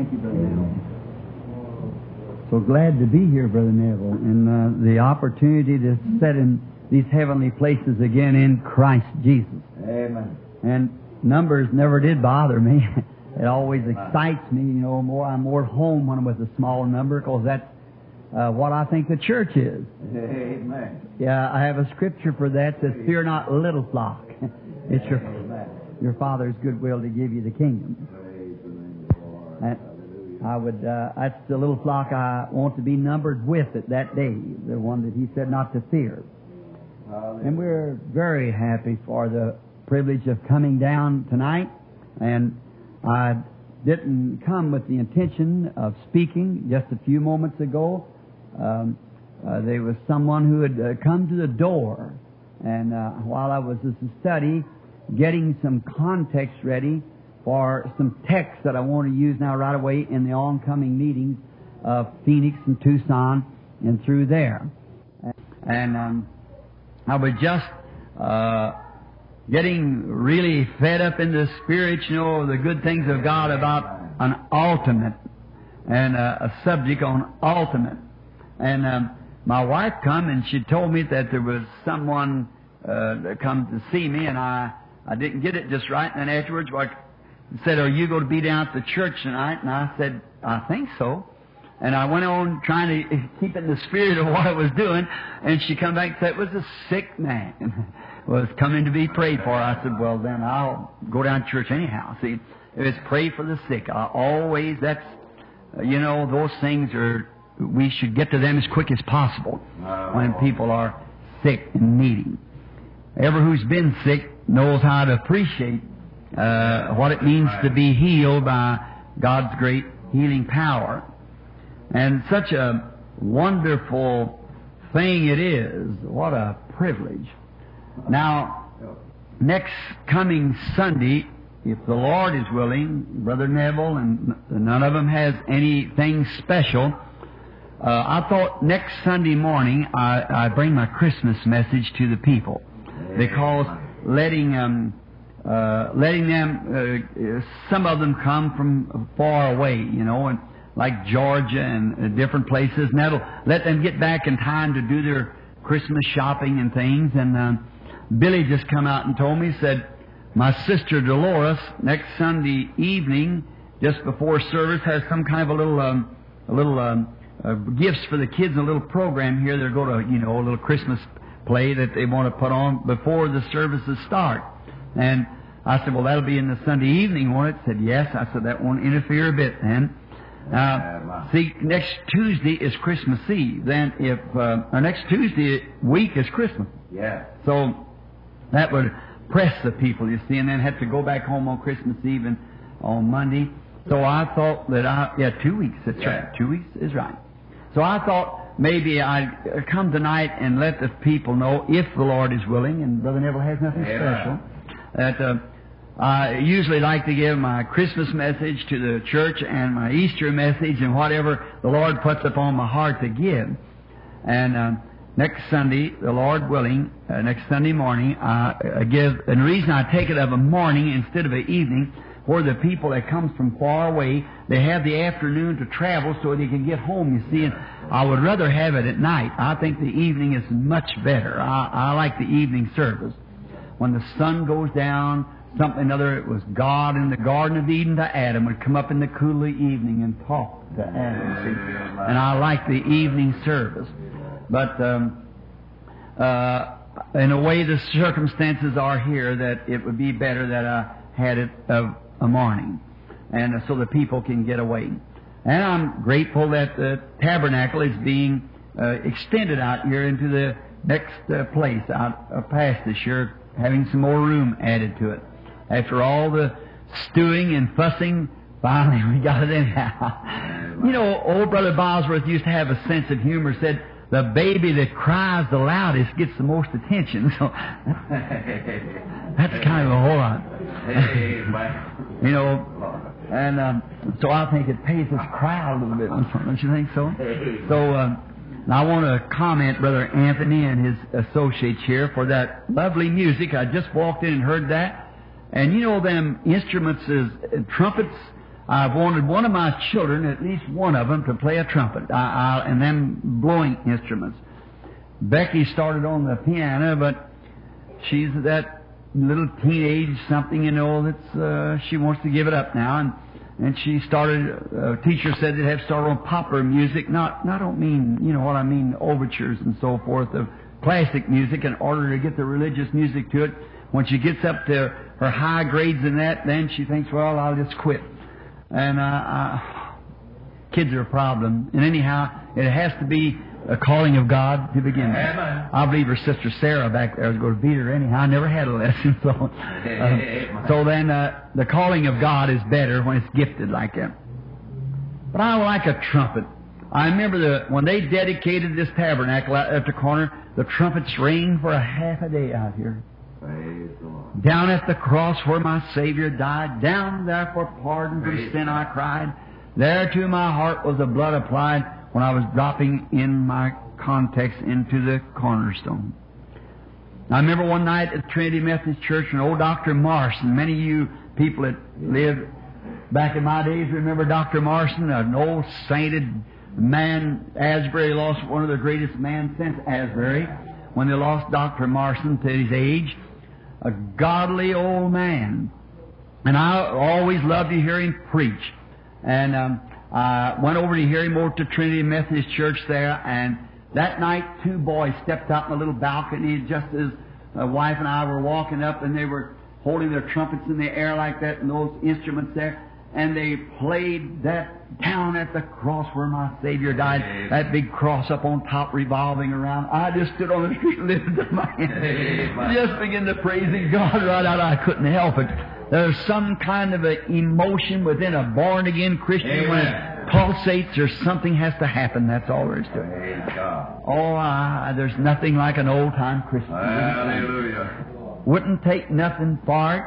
Thank you, Brother Neville. So glad to be here, Brother Neville, and the opportunity to sit in these heavenly places again in Christ Jesus. Amen. And numbers never did bother me. It always excites me, you know, more. I'm more at home when I'm with a small number, because that's what I think the church is. Amen. Yeah, I have a scripture for that says, "Fear not, little flock." It's your Father's goodwill to give you the kingdom. I would. That's the little flock I want to be numbered with at that day, the one that He said not to fear. And we're very happy for the privilege of coming down tonight. And I didn't come with the intention of speaking just a few moments ago. There was someone who had come to the door, and while I was at the study, getting some context ready for some texts that I want to use now right away in the oncoming meetings of Phoenix and Tucson and through there. And I was just getting really fed up in the spirit, you know, the good things of God about an ultimate and a subject on ultimate. And my wife come and she told me that there was someone that come to see me, and I didn't get it just right. And then afterwards, said, "Are you going to be down at the church tonight?" And I said, "I think so." And I went on trying to keep in the spirit of what I was doing. And she come back and said, "It was a sick man was coming to be prayed for." I said, "Well, then I'll go down to church anyhow." See, it was pray for the sick. I always, that's, you know, those things are, we should get to them as quick as possible when people are sick and needy. Ever who's been sick knows how to appreciate what it means to be healed by God's great healing power. And such a wonderful thing it is. What a privilege. Now, next coming Sunday, if the Lord is willing, Brother Neville, and none of them has anything special, I thought next Sunday morning I bring my Christmas message to the people, because letting them, some of them come from far away, you know, and like Georgia and different places, and that'll let them get back in time to do their Christmas shopping and things. And Billy just come out and told me, said, "My sister Dolores next Sunday evening, just before service, has some kind of a little gifts for the kids, a little program here. They're going to, you know, a little Christmas play that they want to put on before the services start." And I said, "Well, that'll be in the Sunday evening, won't it?" Said, "Yes." I said, "That won't interfere a bit, then." See, next Tuesday is Christmas Eve. Then if or next Tuesday week is Christmas. Yeah. So that would press the people, you see, and then have to go back home on Christmas Eve and on Monday. So I thought that 2 weeks. That's right. 2 weeks is right. So I thought maybe I'd come tonight and let the people know, if the Lord is willing, and Brother Neville has nothing special, that I usually like to give my Christmas message to the church and my Easter message and whatever the Lord puts upon my heart to give. And next Sunday, the Lord willing, next Sunday morning, I give, and the reason I take it of a morning instead of an evening, for the people that comes from far away, they have the afternoon to travel so they can get home, you see. And I would rather have it at night. I think the evening is much better. I like the evening service. When the sun goes down, something another, it was God in the Garden of Eden to Adam, would come up in the cool of the evening and talk to Adam. See? And I like the evening service. But in a way, the circumstances are here that it would be better that I had it of a morning, and so the people can get away. And I'm grateful that the tabernacle is being extended out here into the next place out past this year, having some more room added to it. After all the stewing and fussing, finally we got it anyhow. You know, old Brother Bosworth used to have a sense of humor, said, "The baby that cries the loudest gets the most attention." So that's kind of a whole lot. You know, and so I think it pays us cry a little bit. Don't you think so? So I want to comment, Brother Anthony and his associates here, for that lovely music. I just walked in and heard that. And you know them instruments, is trumpets, I've wanted one of my children, at least one of them, to play a trumpet and then blowing instruments. Becky started on the piano, but she's that little teenage something, you know, that's she wants to give it up now. And she started, a teacher said they'd have to start on popular music. I don't mean, you know what I mean, overtures and so forth of classic music in order to get the religious music to it. When she gets up to her high grades in that, then she thinks, well, I'll just quit. And kids are a problem. And anyhow, it has to be a calling of God to begin with. I believe her sister Sarah back there was going to beat her anyhow. I never had a lesson. So, so then the calling of God is better when it's gifted like that. But I like a trumpet. I remember when they dedicated this tabernacle out at the corner, the trumpets rang for a half a day out here. Praise the Lord. Down at the cross where my Savior died, down there for pardon for sin I cried. There to my heart was the blood applied when I was dropping in my context into the cornerstone. I remember one night at Trinity Methodist Church, and old Dr. Marson, many of you people that lived back in my days remember Dr. Marson, an old sainted man. Asbury lost one of the greatest men since Asbury when they lost Dr. Marson to his age. A godly old man. And I always loved to hear him preach. And I went over to hear him over to Trinity Methodist Church there, and that night two boys stepped out on a little balcony just as my wife and I were walking up, and they were holding their trumpets in the air like that and those instruments there, and they played that down at the cross where my Savior died, that big cross up on top revolving around. I just stood on the street and listened to my hand. Just began to praising God right out. I couldn't help it. There's some kind of an emotion within a born-again Christian when it pulsates or something has to happen. That's all there is to it. There's nothing like an old-time Christian. Hallelujah. Wouldn't take nothing for it.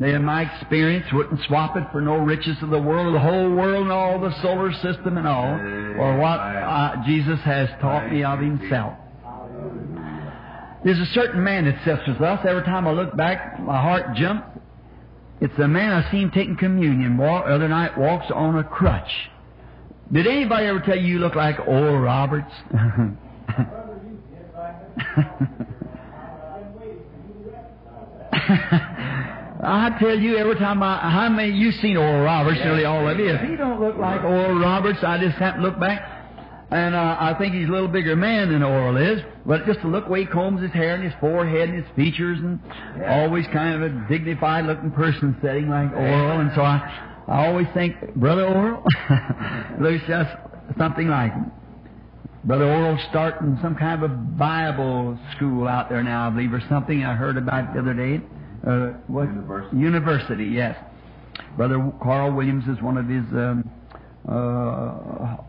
They, in my experience, wouldn't swap it for no riches of the world, the whole world and all, the solar system and all, or what Jesus has taught me of himself. There's a certain man that sits with us. Every time I look back, my heart jumps. It's the man I seen taking communion other night, walks on a crutch. Did anybody ever tell you look like Oral Roberts? I tell you, every time how many you've seen Oral Roberts, nearly all of you. If he don't look like Oral Roberts, I just happen to look back. And I think he's a little bigger man than Oral is, but just to look the way he combs his hair and his forehead and his features, and always kind of a dignified-looking person sitting like Oral. And so I always think, Brother Oral looks just something like him. Brother Oral's starting some kind of a Bible school out there now, I believe, or something I heard about the other day. University, yes. Brother Carl Williams is one of his...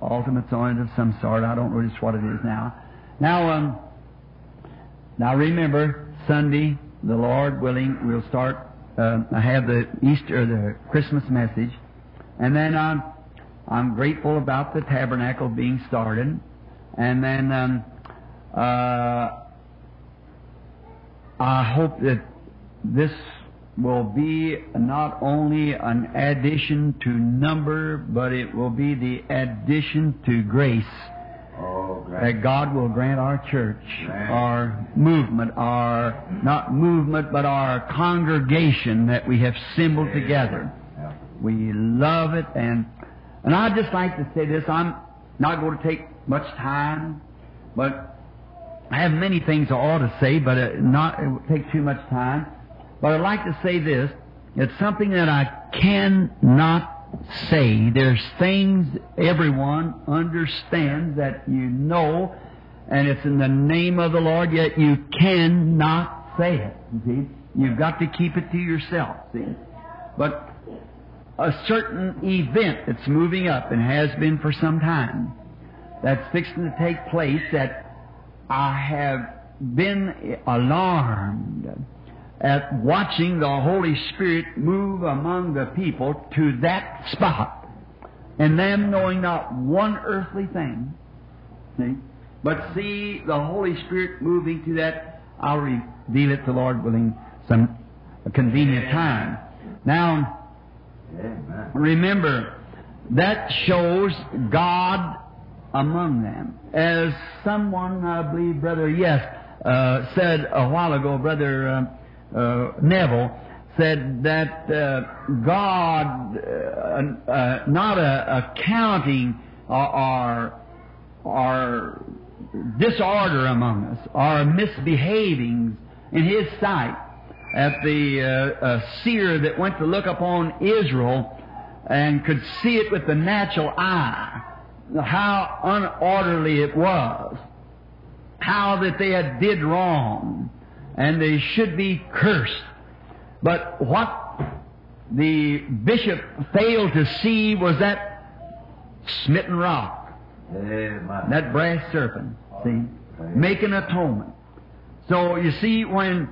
ultimate on it of some sort. I don't know just what it is now. Now remember, Sunday, the Lord willing, we'll start. I have the Easter, the Christmas message, and then I'm grateful about the tabernacle being started, and then I hope that this will be not only an addition to number, but it will be the addition to grace that God will grant our church, our movement, our congregation that we have assembled together. We love it, and I'd just like to say this. I'm not going to take much time, but I have many things I ought to say, but it would take too much time. But I'd like to say this. It's something that I cannot say. There's things everyone understands that you know, and it's in the name of the Lord, yet you cannot say it. See? You've got to keep it to yourself. See? But a certain event that's moving up, and has been for some time, that's fixing to take place, that I have been alarmed at watching the Holy Spirit move among the people to that spot, and them knowing not one earthly thing, see? But see the Holy Spirit moving to that. I'll reveal it to the Lord willing some convenient time. Now, remember, that shows God among them. As someone, I believe, said a while ago, Brother Neville, said that God, not accounting or disorder among us, or misbehavings in His sight, at the seer that went to look upon Israel and could see it with the natural eye, how unorderly it was, how that they had did wrong, and they should be cursed. But what the bishop failed to see was that smitten rock, that brass serpent, see, making atonement. So you see, when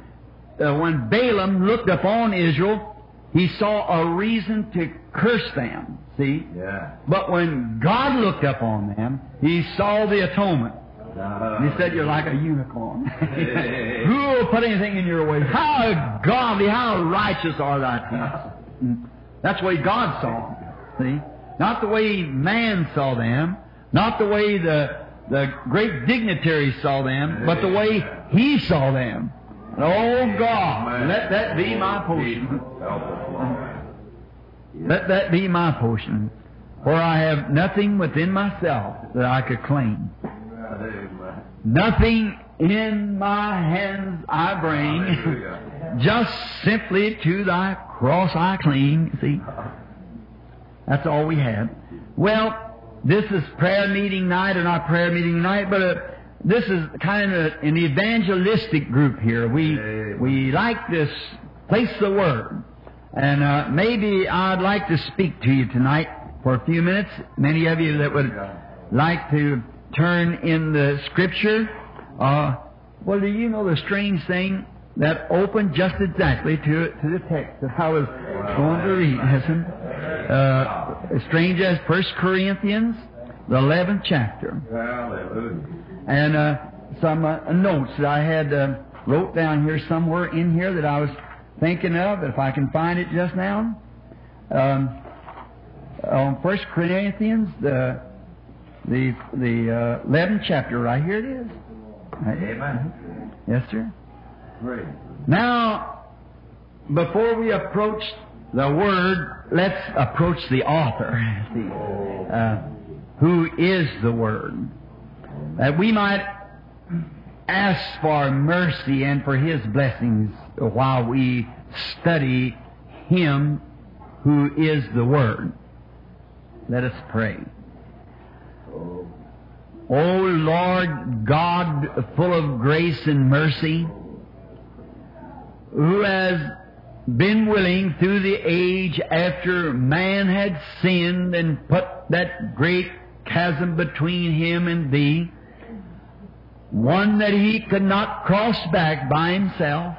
Balaam looked upon Israel, he saw a reason to curse them, see? Yeah. But when God looked upon them, He saw the atonement. And He said, "You're like a unicorn. Who will put anything in your way? How godly, how righteous are thy deeds." That's the way God saw them, see? Not the way man saw them, not the way the great dignitaries saw them, but the way He saw them. Oh, God, let that be my portion. Let that be my portion, for I have nothing within myself that I could claim. Nothing in my hands I bring, just simply to thy cross I cling. See, that's all we have. Well, this is prayer meeting night, and our prayer meeting night, but this is kind of an evangelistic group here. We like this place of the Word. And maybe I'd like to speak to you tonight for a few minutes. Many of you that would like to turn in the Scripture. Well, do you know the strange thing? That opened just exactly to the text that I was going to read. Listen, strange as 1 Corinthians, the 11th chapter. Hallelujah. And some notes that I had wrote down here somewhere in here that I was thinking of, if I can find it just now. On 1 Corinthians, the 11th chapter, right here it is. Amen. Yes, sir. Great. Now, before we approach the Word, let's approach the author, who is the Word, that we might ask for mercy and for His blessings while we study Him who is the Word. Let us pray. O Lord God, full of grace and mercy, who has been willing through the age after man had sinned and put that great chasm between him and thee, one that he could not cross back by himself.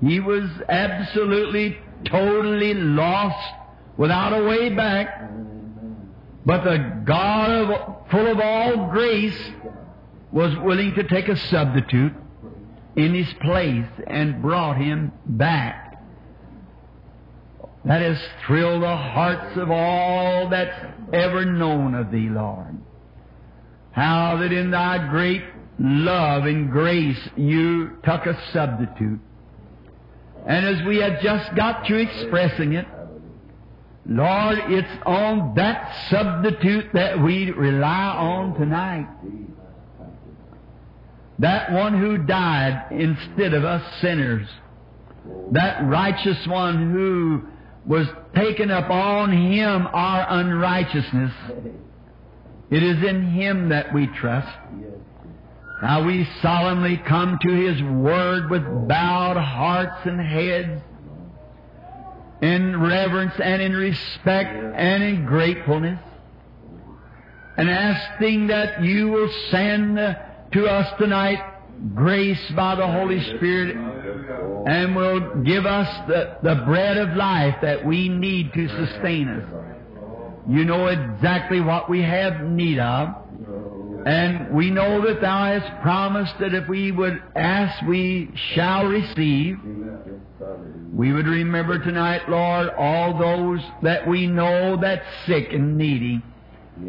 He was absolutely, totally lost, without a way back. But the God full of all grace was willing to take a substitute in his place and brought him back. That has thrilled the hearts of all that's ever known of Thee, Lord. How that in Thy great love and grace You took a substitute. And as we had just got to expressing it, Lord, it's on that substitute that we rely on tonight. That one who died instead of us sinners. That righteous one who was taken up on Him our unrighteousness. It is in Him that we trust. Now we solemnly come to His Word with bowed hearts and heads, in reverence and in respect and in gratefulness, and asking that You will send to us tonight grace by the Holy Spirit, and will give us the bread of life that we need to sustain us. You know exactly what we have need of. And we know that Thou hast promised that if we would ask, we shall receive. We would remember tonight, Lord, all those that we know that's sick and needy,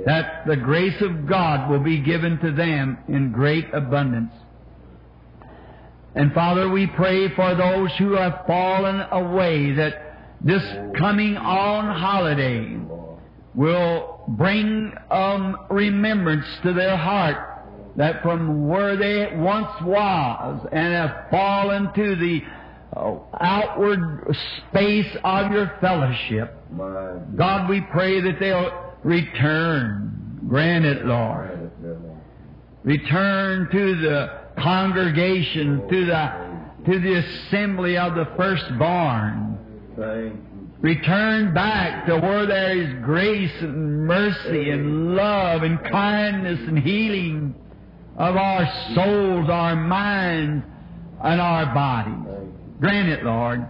that the grace of God will be given to them in great abundance. And Father, we pray for those who have fallen away, that this coming on holiday will bring remembrance to their heart, that from where they once was and have fallen to the outward space of your fellowship, God, we pray that they'll return. Grant it, Lord. Return to the congregation, to the assembly of the firstborn. Return back to where there is grace and mercy and love and kindness and healing of our souls, our minds, and our bodies. Grant it, Lord.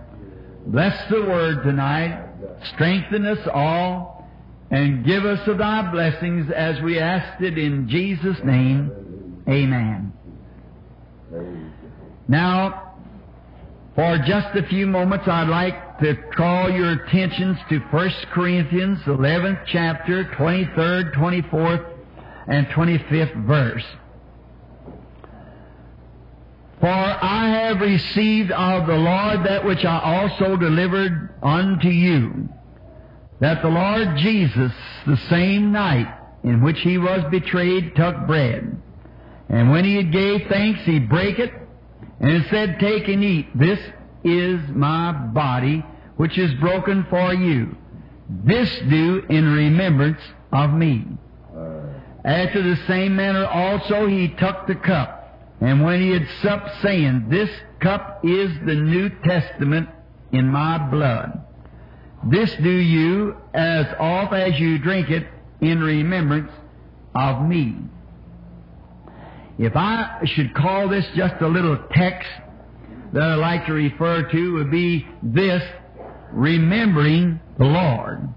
Bless the Word tonight. Strengthen us all, and give us of Thy blessings as we asked it in Jesus' name. Amen. Now, for just a few moments, I'd like to call your attentions to 1 Corinthians 11th chapter, 23rd, 24th, and 25th verse. For I have received of the Lord that which I also delivered unto you, that the Lord Jesus, the same night in which he was betrayed, took bread. And when he had gave thanks, he brake it, and said, Take and eat. This is my body, which is broken for you. This do in remembrance of me. After the same manner also he took the cup, and when he had supped, saying, This cup is the New Testament in my blood. This do you, as oft as you drink it, in remembrance of me. If I should call this just a little text that I'd like to refer to, would be this, remembering the Lord.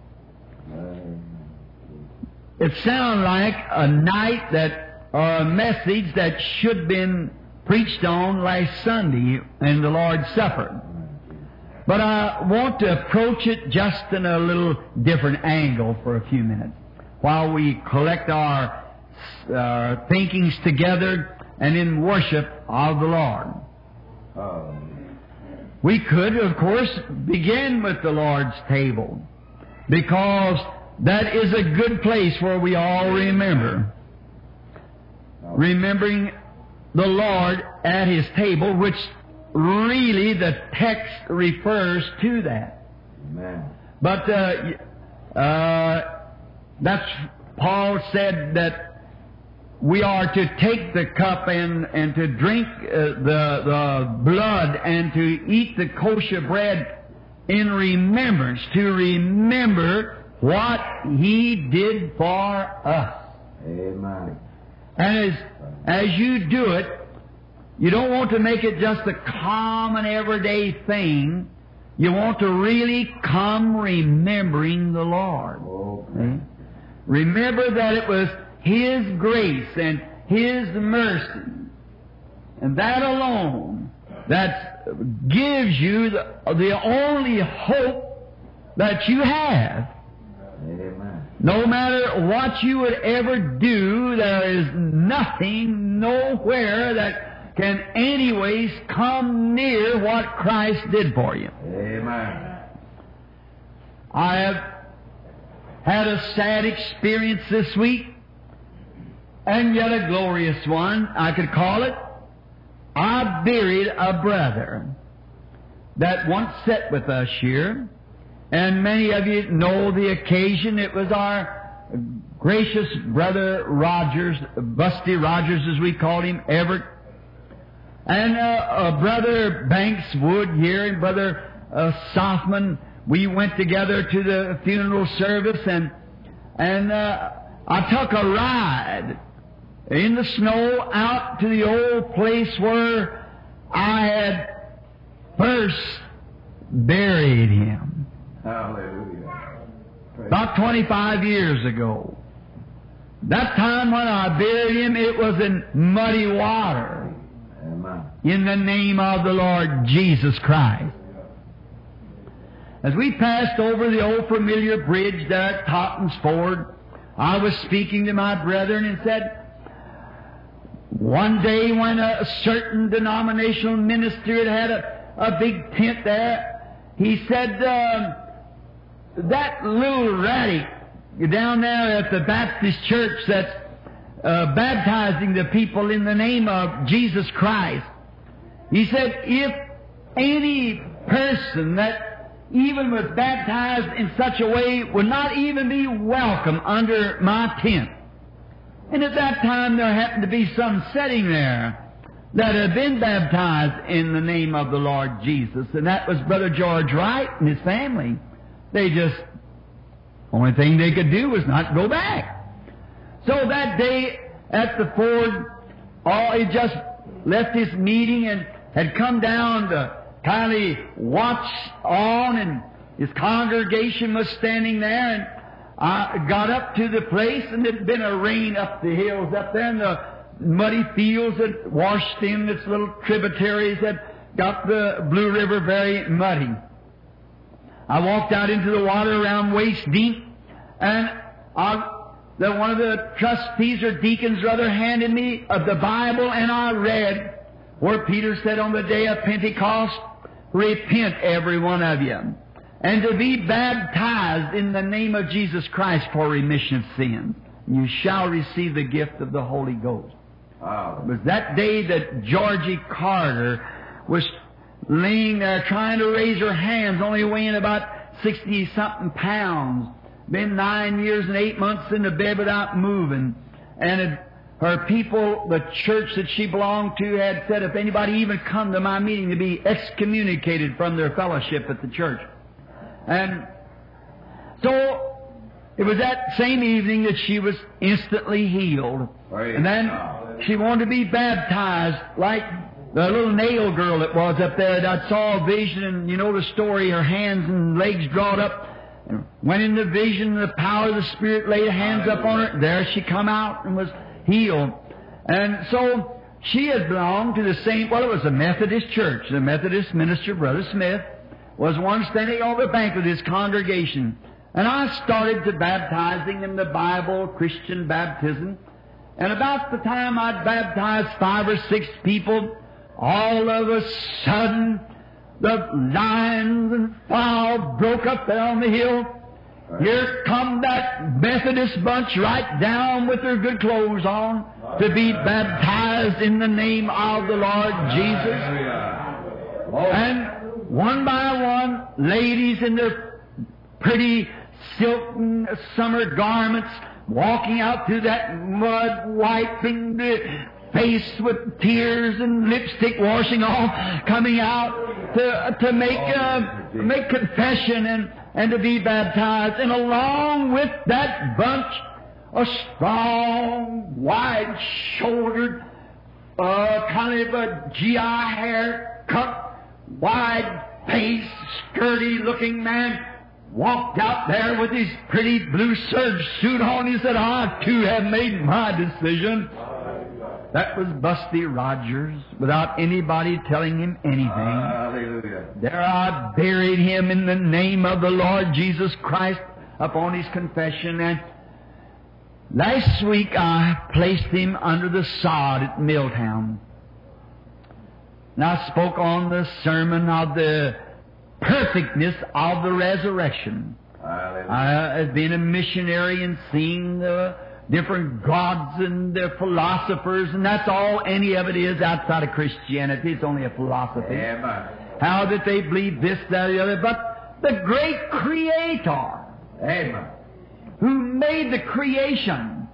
It sounds like a night that, or a message that should have been preached on last Sunday in the Lord's Supper. But I want to approach it just in a little different angle for a few minutes while we collect our thinkings together and in worship of the Lord. We could, of course, begin with the Lord's table, because that is a good place where we all remember. Remembering the Lord at His table, which really the text refers to that. Amen. But that's Paul said that we are to take the cup and to drink the blood and to eat the kosher bread in remembrance, to remember what He did for us. Amen. And as you do it, you don't want to make it just a common everyday thing. You want to really come remembering the Lord. Okay. Remember that it was His grace and His mercy, and that alone, that gives you the only hope that you have. Amen. No matter what you would ever do, there is nothing, nowhere that can anyways come near what Christ did for you. Amen. I have had a sad experience this week, and yet a glorious one, I could call it. I buried a brother that once sat with us here, and many of you know the occasion. It was our gracious Brother Rogers, Busty Rogers as we called him, Everett, and Brother Banks Wood here, and Brother Softman. We went together to the funeral service, and I took a ride in the snow out to the old place where I had first buried him. Hallelujah. About 25 years ago. That time when I buried him, it was in muddy water. Amen. In the name of the Lord Jesus Christ. As we passed over the old familiar bridge there at Totten's Ford, I was speaking to my brethren and said, one day when a certain denominational minister had had a big tent there, he said, that little ratty down there at the Baptist church that's baptizing the people in the name of Jesus Christ, he said, if any person that even was baptized in such a way would not even be welcome under my tent. And at that time there happened to be some sitting there that had been baptized in the name of the Lord Jesus, and that was Brother George Wright and his family. They just, only thing they could do was not go back. So that day at the Ford, he just left his meeting and had come down to kindly watch on, and his congregation was standing there, and I got up to the place, and it had been a rain up the hills up there, and the muddy fields had washed in its little tributaries that got the Blue River very muddy. I walked out into the water around waist deep, and one of the trustees or deacons rather handed me the Bible, and I read where Peter said on the day of Pentecost, repent every one of you, and to be baptized in the name of Jesus Christ for remission of sins. You shall receive the gift of the Holy Ghost. Wow. It was that day that Georgie Carter was laying there trying to raise her hands, only weighing about 60-something pounds. Been 9 years and 8 months in the bed without moving, and her people, the church that she belonged to, had said if anybody even come to my meeting, to be excommunicated from their fellowship at the church. And so it was that same evening that she was instantly healed. And then she wanted to be baptized like the little nail girl that was up there. I saw a vision, and you know the story, her hands and legs drawn up. And went in the vision, the power of the Spirit laid hands up on her. There she come out and was healed. And so she had belonged to the same, well, it was a Methodist church. The Methodist minister, Brother Smith, was one standing over the bank with his congregation. And I started to baptizing them the Bible, Christian baptism. And about the time I'd baptized 5 or 6 people, all of a sudden the lions and fowl broke up there on the hill. Here come that Methodist bunch right down with their good clothes on to be baptized in the name of the Lord Jesus. And one by one, ladies in their pretty silken summer garments walking out through that mud, wiping the face with tears and lipstick washing off, coming out to make confession and to be baptized. And along with that bunch, a strong, wide-shouldered, kind of a GI haircut, wide-faced, sturdy-looking man walked out there with his pretty blue serge suit on. He said, I, too, have made my decision. That was Busty Rogers, without anybody telling him anything. Hallelujah. There I buried him in the name of the Lord Jesus Christ upon his confession. And last week I placed him under the sod at Milltown. And I spoke on the sermon of the perfectness of the resurrection. As being a missionary and seeing the different gods and their philosophers, and that's all any of it is outside of Christianity. It's only a philosophy. Amen. How that they believe this, that, or the other. But the great Creator, amen, who made the creation.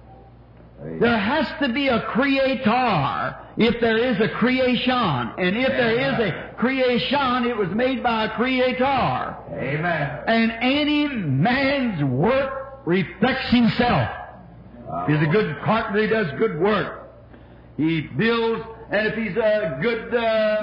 Amen. There has to be a Creator if there is a creation. And if, amen, there is a creation, it was made by a Creator. Amen. And any man's work reflects himself. He's a good carpenter, he does good work. He builds, and if he's a good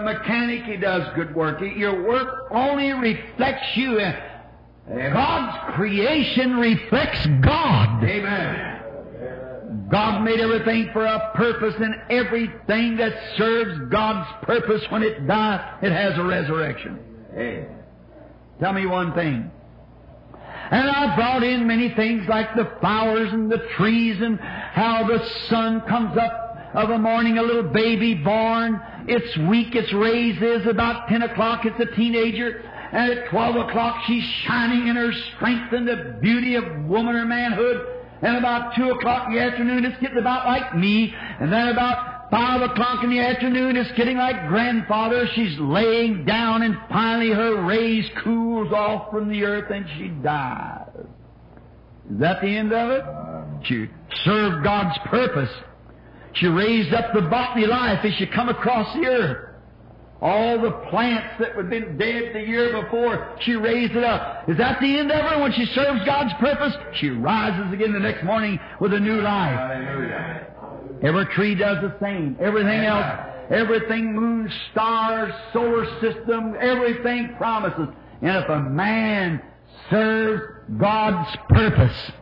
mechanic, he does good work. Your work only reflects you. Amen. God's creation reflects God. Amen. God made everything for a purpose, and everything that serves God's purpose, when it dies, it has a resurrection. Amen. Tell me one thing. And I brought in many things like the flowers and the trees and how the sun comes up of a morning, a little baby born. It's weak, its rays is about 10 o'clock, it's a teenager. And at 12 o'clock she's shining in her strength and the beauty of woman or manhood. And about 2 o'clock in the afternoon it's getting about like me. And then about 5 o'clock in the afternoon it's getting like grandfather. She's laying down and finally her rays cools off from the earth and she dies. Is that the end of it? She served God's purpose. She raised up the bodily life as she come across the earth. All the plants that had been dead the year before, she raised it up. Is that the end of her? When she serves God's purpose, she rises again the next morning with a new life. Hallelujah. Every tree does the same. Everything else, everything, moon, stars, solar system, everything promises. And if a man serves God's purpose,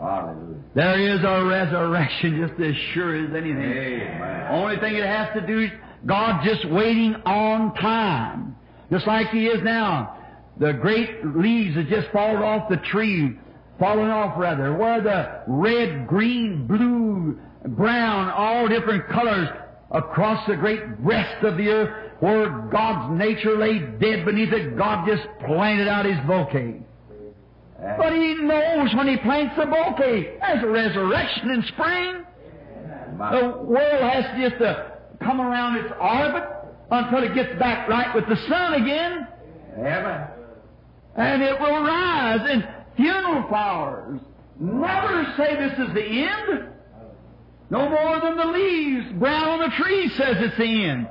hallelujah, there is a resurrection just as sure as anything. Amen. Only thing it has to do is God just waiting on time, just like He is now. The great leaves have just fallen off the tree, where the red, green, blue, brown, all different colors across the great breast of the earth, where God's nature lay dead beneath it. God just planted out His bouquet. But He knows when He plants the bouquet, there's a resurrection in spring. The world has just come around its orbit until it gets back right with the sun again. Amen. And it will rise. And funeral flowers never say this is the end. No more than the leaves brown on the tree says it's the end.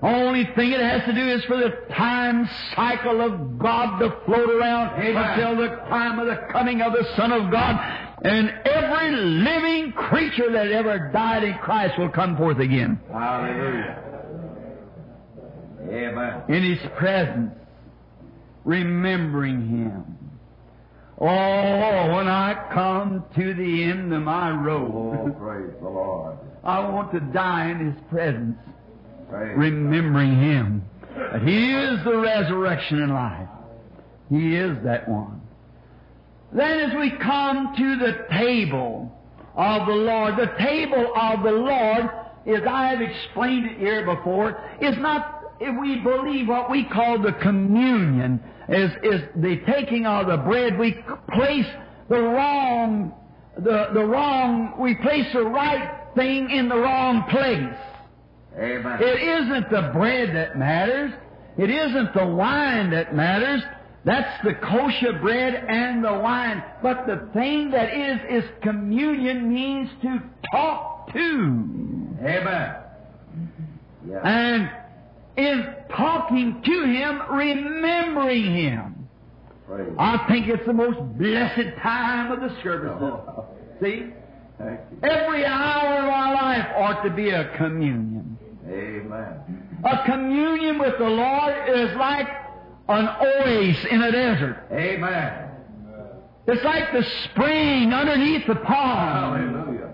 Only thing it has to do is for the time cycle of God to float around until the time of the coming of the Son of God. And every living creature that ever died in Christ will come forth again. Hallelujah. Amen. In His presence, remembering Him. Oh, when I come to the end of my road, praise the Lord, I want to die in His presence, remembering Him. That He is the resurrection and life. He is that one. Then as we come to the table of the Lord, the table of the Lord, as I have explained it here before, is not, if we believe what we call the communion, is the taking of the bread. We place we place the right thing in the wrong place. Amen. It isn't the bread that matters. It isn't the wine that matters. That's the kosher bread and the wine. But the thing that is communion means to talk to. Amen. Yeah. And in talking to Him, remembering Him. Praise. I think it's the most blessed time of the service. Oh. See? Every hour of our life ought to be a communion. Amen. A communion with the Lord is like an oasis in a desert. Amen. It's like the spring underneath the palm. Hallelujah.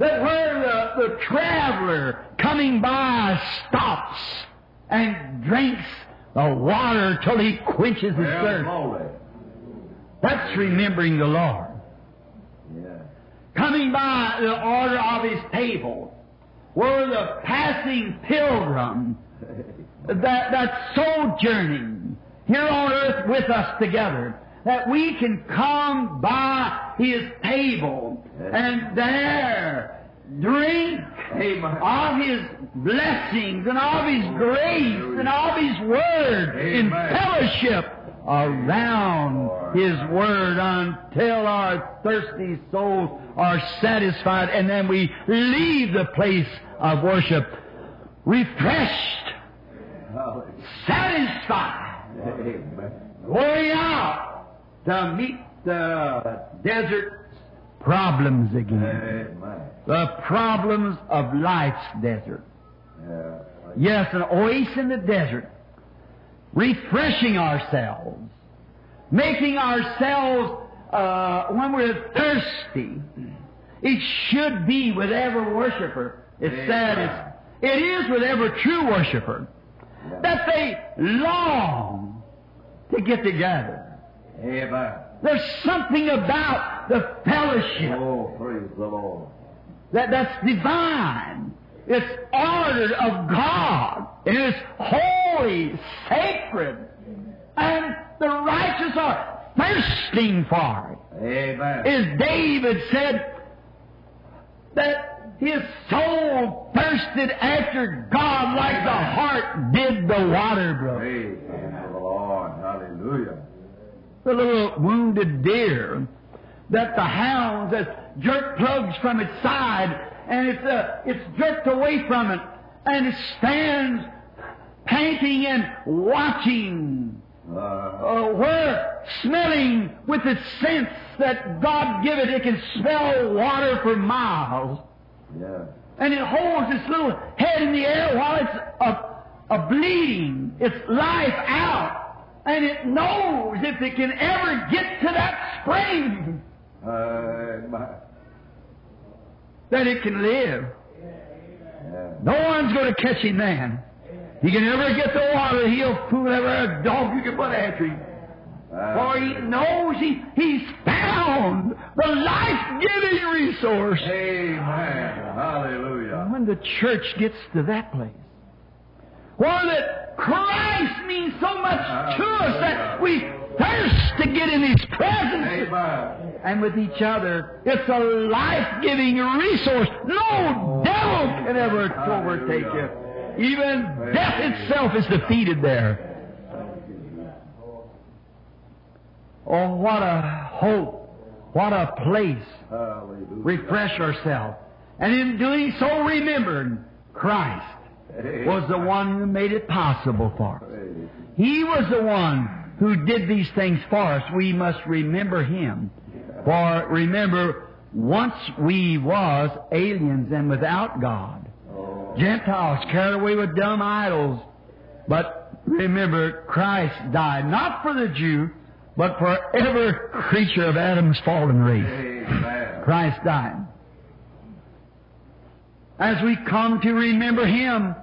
That where the traveler coming by stops and drinks the water till he quenches his thirst. That's remembering the Lord. Yeah. Coming by the order of His table, where the passing pilgrim that's sojourning here on earth with us together, that we can come by His table and there drink of His blessings and of His grace and of His Word in fellowship around His Word until our thirsty souls are satisfied, and then we leave the place of worship refreshed, satisfied, going out to meet the desert problems again. The problems of life's desert. Yes, an oasis in the desert. Refreshing ourselves, making ourselves, when we're thirsty, it should be with every worshiper. It's sad. It is with every true worshiper that they long to get together. Amen. There's something about the fellowship. Oh, praise the Lord. That's divine. It's ordered of God. It is holy, sacred. And the righteous are thirsting for it. Amen. As David said, that his soul thirsted after God like the heart did the water, brother. Praise the Lord. Hallelujah. The little wounded deer that the hounds has jerked plugs from its side, and it's jerked away from it, and it stands panting and watching, where smelling with its sense that God give it. It can smell water for miles. Yeah. And it holds its little head in the air while it's bleeding its life out. And it knows if it can ever get to that spring that it can live. Yeah. No one's going to catch him then. He can never get the water. He'll fool every dog you can put after him. For he knows he's found the life-giving resource. Amen. Hallelujah. When the church gets to that place, well, that Christ means so much to us that we thirst to get in His presence. Amen. And with each other, it's a life-giving resource. No devil can ever overtake you. Even death itself is defeated there. Oh, what a hope. What a place. Refresh ourselves. And in doing so, remembering Christ was the one who made it possible for us. He was the one who did these things for us. We must remember Him. For remember, once we was aliens and without God, Gentiles carried away with dumb idols. But remember, Christ died not for the Jew, but for every creature of Adam's fallen race. Amen. Christ died. As we come to remember Him,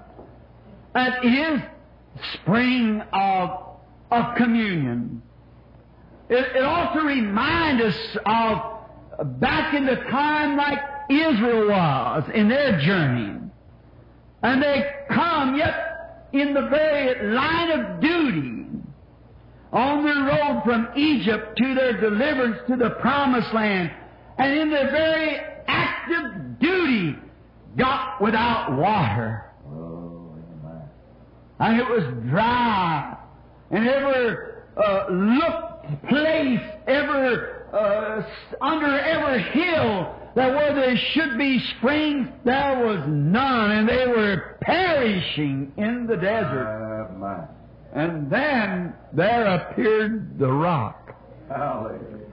that is spring of communion. It also reminds us of back in the time like Israel was in their journey. And they come yet in the very line of duty on their road from Egypt to their deliverance to the Promised Land, and in their very active duty got without water. Oh, and it was dry. And under every hill that where there should be springs, there was none, and they were perishing in the desert. And then there appeared the rock. Hallelujah.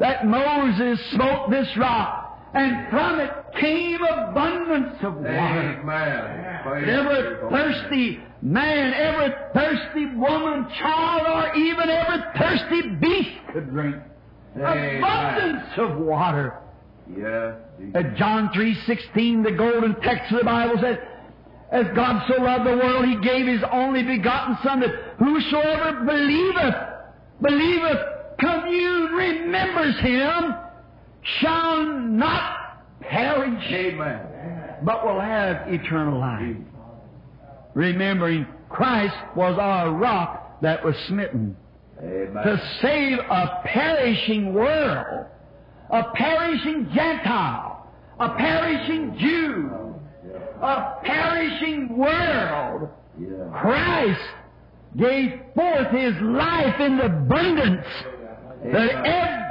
That Moses smote this rock, and from it came abundance of water. Amen. Every thirsty man, every thirsty woman, child, or even every thirsty beast could drink. Amen. Abundance of water. Yeah. At John 3:16, the golden text of the Bible says, as God so loved the world, He gave His only begotten Son, that whosoever believeth, commune, remembers Him, shall not perish, amen, but will have eternal life. Remembering Christ was our rock that was smitten, amen, to save a perishing world, a perishing Gentile, a perishing Jew, a perishing world. Christ gave forth His life in abundance, that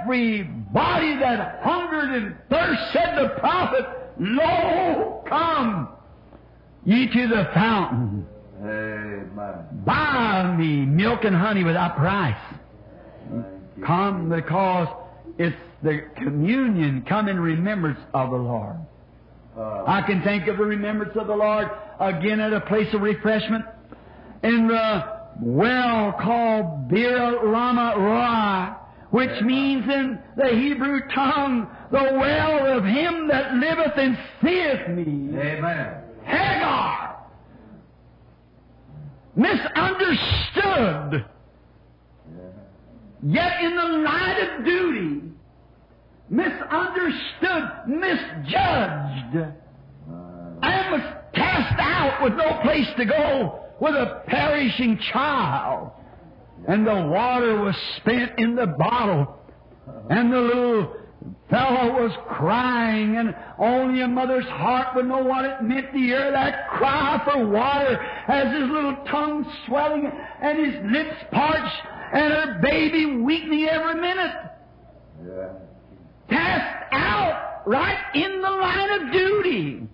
everybody that hungered and thirst, said the prophet, lo, come ye to the fountain. Amen. Buy me milk and honey without price. Come, because it's the communion, come in remembrance of the Lord. I can think of the remembrance of the Lord again at a place of refreshment in the well called Bir-a-ram-a-ra, which means in the Hebrew tongue, the well of him that liveth and seeth me. Amen. Hagar misunderstood yet in the light of duty, misunderstood, misjudged, and was cast out with no place to go with a perishing child. And the water was spent in the bottle, and the little fellow was crying, and only a mother's heart would know what it meant to hear that cry for water as his little tongue swelling and his lips parched and her baby weakening every minute. Yeah. Cast out right in the line of duty.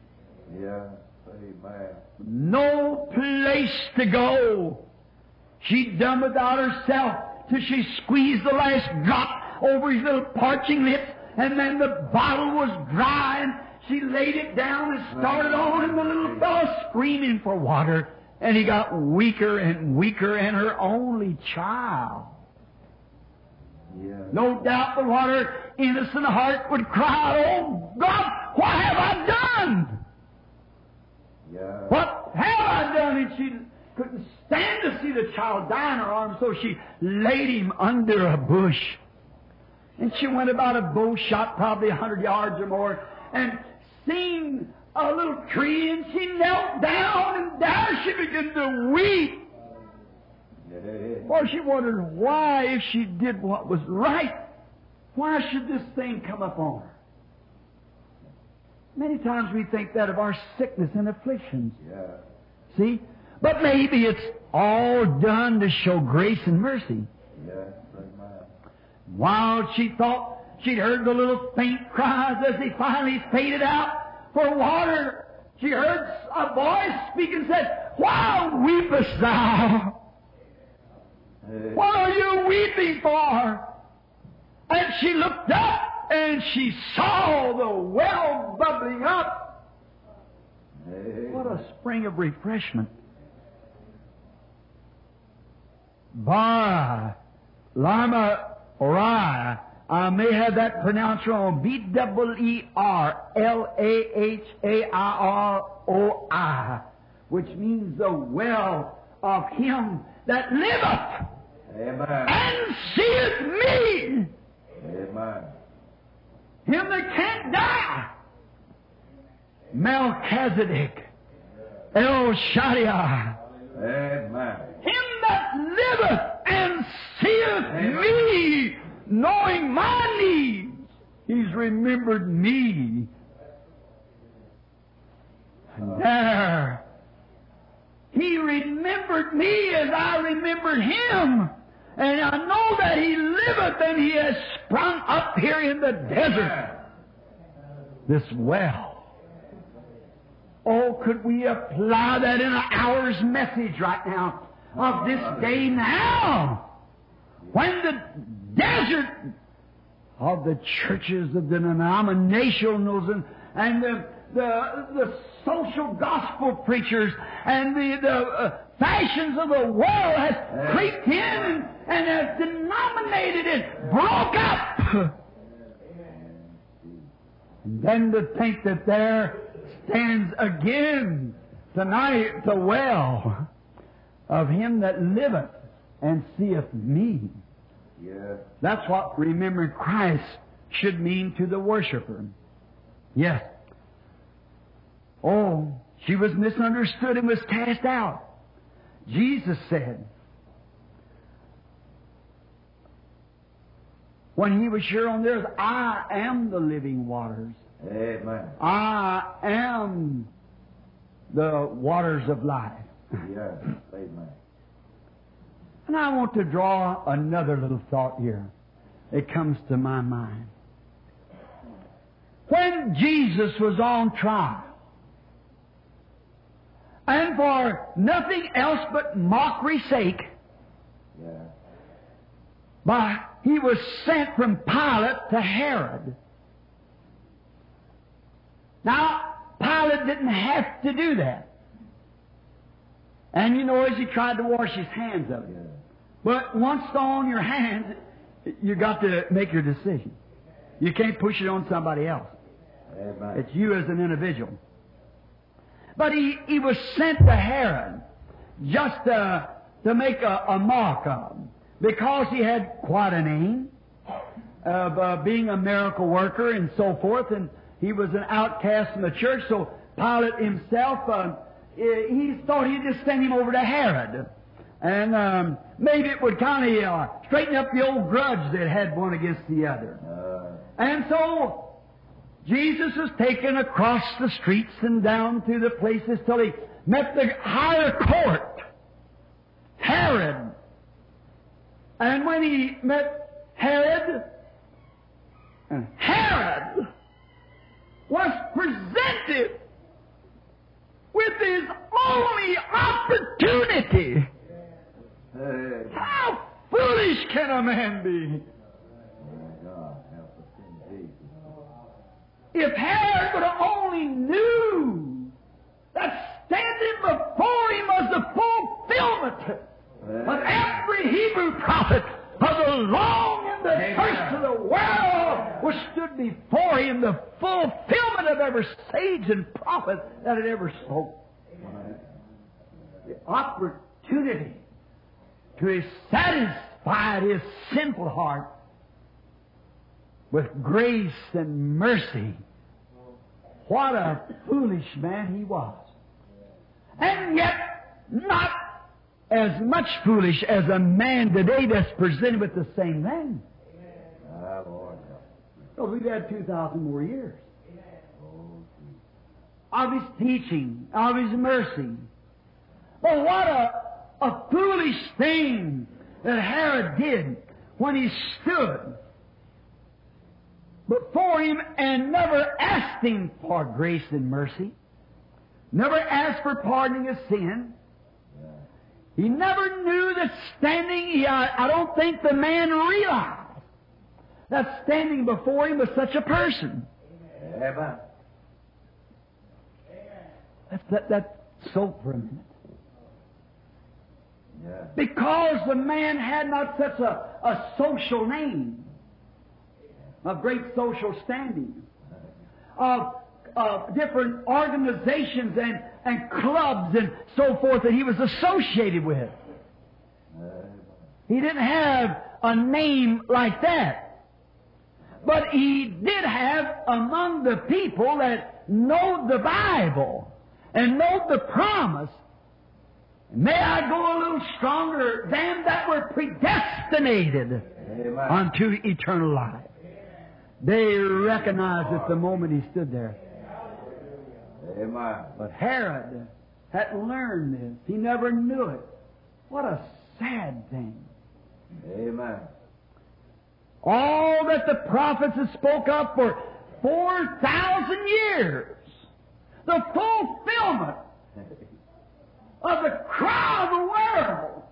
Yeah. Amen. No place to go. She'd done without herself till she squeezed the last drop over his little parching lips, and then the bottle was dry, and she laid it down and started on, and the little fellow screaming for water, and he got weaker and weaker, and her only child. Yeah. No doubt the water innocent heart would cry, "Oh God, what have I done? Yeah. What have I done?" And she couldn't stand to see the child die in her arms, so she laid him under a bush. And she went about a bow shot, probably 100 yards or more, and seen a little tree, and she knelt down, and there she began to weep. Yeah. For she wondered why, if she did what was right, why should this thing come upon her? Many times we think that of our sickness and afflictions. Yeah. See? But maybe it's all done to show grace and mercy. Yeah, while she thought she'd heard the little faint cries as he finally faded out for water, she heard a voice speak and said, "Why weepest thou? What are you weeping for?" And she looked up, and she saw the well bubbling up. What a spring of refreshment. Bir-a-ram-a-ra. I may have that pronounced wrong. B-E-E-R-L-A-H-A-I-R-O-I, which means the well of him that liveth. Amen. And seeth me. Amen. Him that can't die. Melchizedek. El Shaddai. Amen. Him that liveth and seeth me, knowing my needs. He's remembered me. There. He remembered me as I remembered him. And I know that he liveth, and he has sprung up here in the desert. This well. Oh, could we apply that in an hour's message right now of this day now, when the desert of the churches, the denominationals, and the social gospel preachers and the fashions of the world has creeped in and has denominated it, broke up. And then to think that there stands again tonight the well of him that liveth and seeth me. Yes. That's what remembering Christ should mean to the worshiper. Yes. Oh, she was misunderstood and was cast out. Jesus said, when he was here on the earth, "I am the living waters." Amen. I am the waters of life. Yes. Amen. And I want to draw another little thought here. It comes to my mind. When Jesus was on trial, and for nothing else but mockery's sake, but he was sent from Pilate to Herod. Now, Pilate didn't have to do that. And you know, as he tried to wash his hands of it. But once on your hands, you got to make your decision. You can't push it on somebody else. Amen. It's you as an individual. But he was sent to Herod just to make a mock of him. because he had quite a name of being a miracle worker and so forth, and he was an outcast in the church, so Pilate himself, he thought he'd just send him over to Herod. And maybe it would kind of straighten up the old grudge that had one against the other. And so Jesus was taken across the streets and down through the places till he met the higher court, Herod. And when he met Herod, Herod was presented with his only opportunity. How foolish can a man be? If Herod would have only knew that standing before him was the fulfillment of every Hebrew prophet, of the long and the curse of the world, which stood before him, the fulfillment of every sage and prophet that had ever spoken. The opportunity to satisfy his simple heart with grace and mercy. What a foolish man he was. And yet, not as much foolish as a man today that's presented with the same thing. So we've had 2,000 more years of his teaching, of his mercy. But what a foolish thing that Herod did when he stood before him and never asked him for grace and mercy, never asked for pardoning of sin. He never knew that standing, I don't think the man realized that standing before him was such a person. Amen. Let's let that soak for a minute. Yeah. Because the man had not such a social name, of great social standing, of different organizations and clubs and so forth that he was associated with. He didn't have a name like that. But he did have among the people that know the Bible and know the promise, may I go a little stronger than that were predestinated unto eternal life. They recognized it the moment he stood there. Amen. But Herod hadn't learned this. He never knew it. What a sad thing. Amen. All that the prophets had spoke of for 4,000 years, the fulfillment of the cry of the world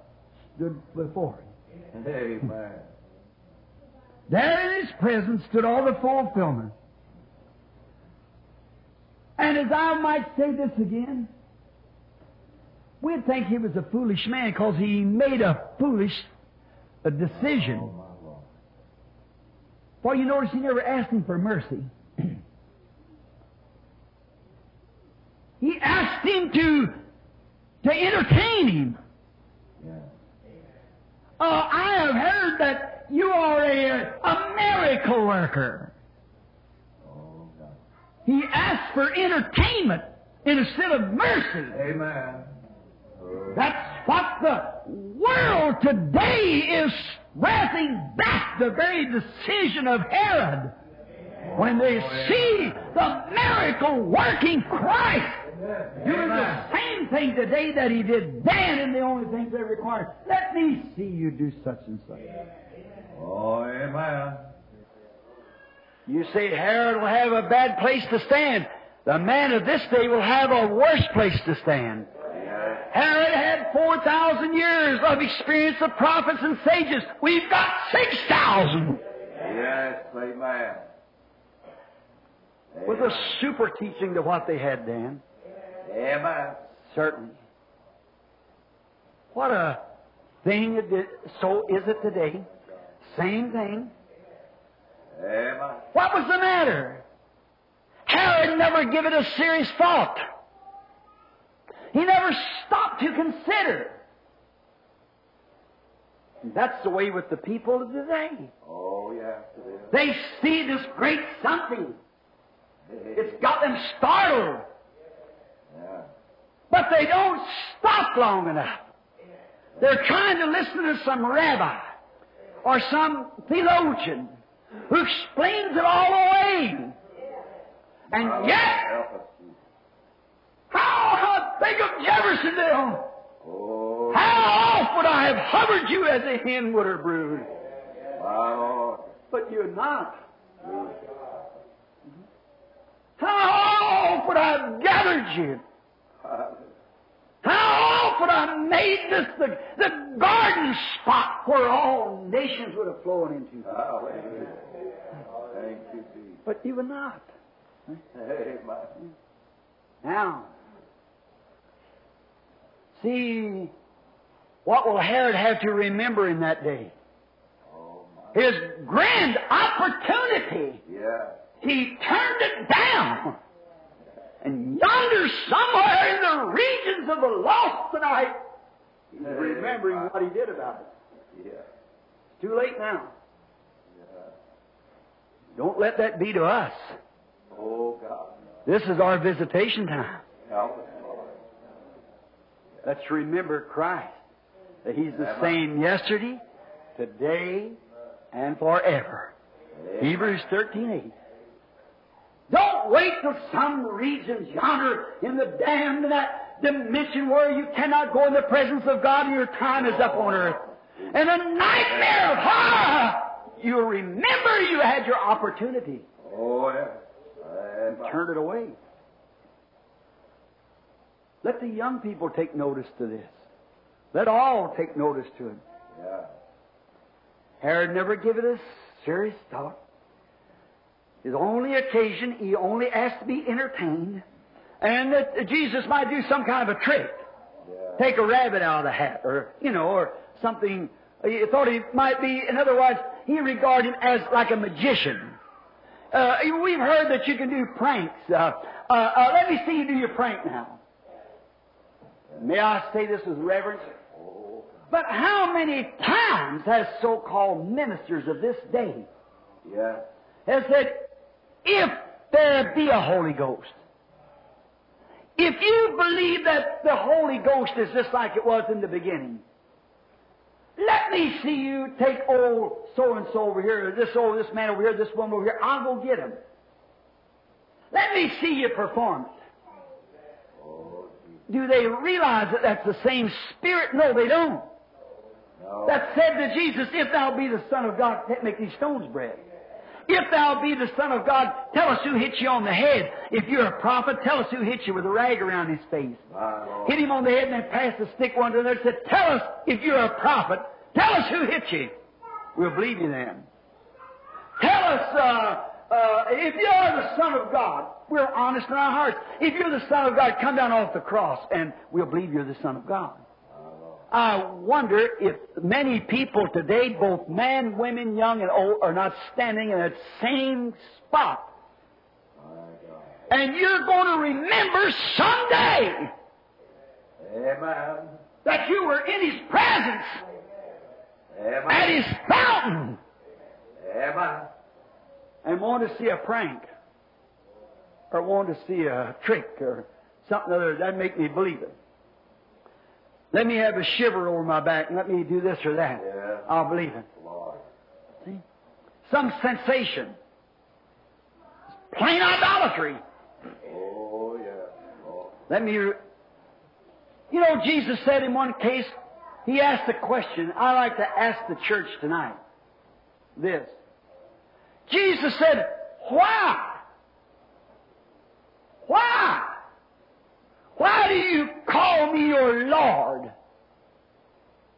stood before him. Amen. There in his presence stood all the fulfillment. And as I might say this again, we'd think he was a foolish man because he made a foolish decision. For you notice he never asked him for mercy. He asked him to entertain him. I have heard that you are a miracle worker. He asked for entertainment instead of mercy. Amen. That's what the world today is pressing back, the very decision of Herod. When they see the miracle working Christ doing the same thing today that he did then, and the only thing they require, let me see you do such and such. Oh, amen. You say Herod will have a bad place to stand. The man of this day will have a worse place to stand. Amen. Herod had 4,000 years of experience of prophets and sages. We've got 6,000. Yes, amen. With a super teaching to what they had then. Amen. Certainly. What a thing it did. So is it today. Same thing. Amen. What was the matter? Herod never gave it a serious thought. He never stopped to consider. And that's the way with the people of today. Oh, yes, it is. They see this great something. It's got them startled. Yeah. But they don't stop long enough. They're trying to listen to some rabbi or some theologian who explains it all away. And yet, how big of Jeffersonville! Oh. How oft would I have hovered you as a hen would her brood? Wow. But you're not. No. How oft would I have gathered you? How oft would I have made this the garden spot where all nations would have flown into? Oh, thank you, Jesus. But you were not. Hey, now, see, what will Herod have to remember in that day? Oh, his grand opportunity. Yeah. He turned it down. And yonder, somewhere in the regions of the lost tonight, he's remembering what he did about it. Yeah. It's too late now. Yeah. Don't let that be to us. Oh, God. This is our visitation time. Let's remember Christ, that He's the same yesterday, today, and forever. Amen. Hebrews 13:8. Don't wait till some regions yonder in the damned, in that dimension where you cannot go in the presence of God and your time is up on earth. And a nightmare of horror! You remember you had your opportunity. Oh, yeah. And turn it away. Let the young people take notice to this. Let all take notice to it. Yeah. Herod never gave it a serious thought. His only occasion, he only asked to be entertained, and that Jesus might do some kind of a trick. Yeah. Take a rabbit out of the hat, or, you know, or something. He thought he might be, in other words, he regarded him as like a magician. We've heard that you can do pranks. Let me see you do your prank now. May I say this with reverence? But how many times has so-called ministers of this day has said, if there be a Holy Ghost, if you believe that the Holy Ghost is just like it was in the beginning, let me see you take old so-and-so over here, or this old, this man over here, this woman over here. I'll go get him. Let me see you perform it. Do they realize that that's the same spirit? No, they don't. No. That said to Jesus, if thou be the Son of God, make these stones bread. If thou be the Son of God, tell us who hit you on the head. If you're a prophet, tell us who hit you with a rag around his face. Wow. Hit him on the head and then pass the stick one to another and said, tell us if you're a prophet. Tell us who hit you. We'll believe you then. Tell us if you're the Son of God. We're honest in our hearts. If you're the Son of God, come down off the cross and we'll believe you're the Son of God. I wonder if many people today, both men, women, young and old, are not standing in that same spot. And you're going to remember someday that you were in His presence, at His fountain, and want to see a prank, or want to see a trick, or something other that make me believe it. Let me have a shiver over my back and let me do this or that. Yeah. I'll believe it. Lord. See? Some sensation. It's plain idolatry. Oh, yeah. Lord. Let me... You know, Jesus said in one case, He asked a question. I like to ask the church tonight this. Jesus said, why? Why? Why do you call me your Lord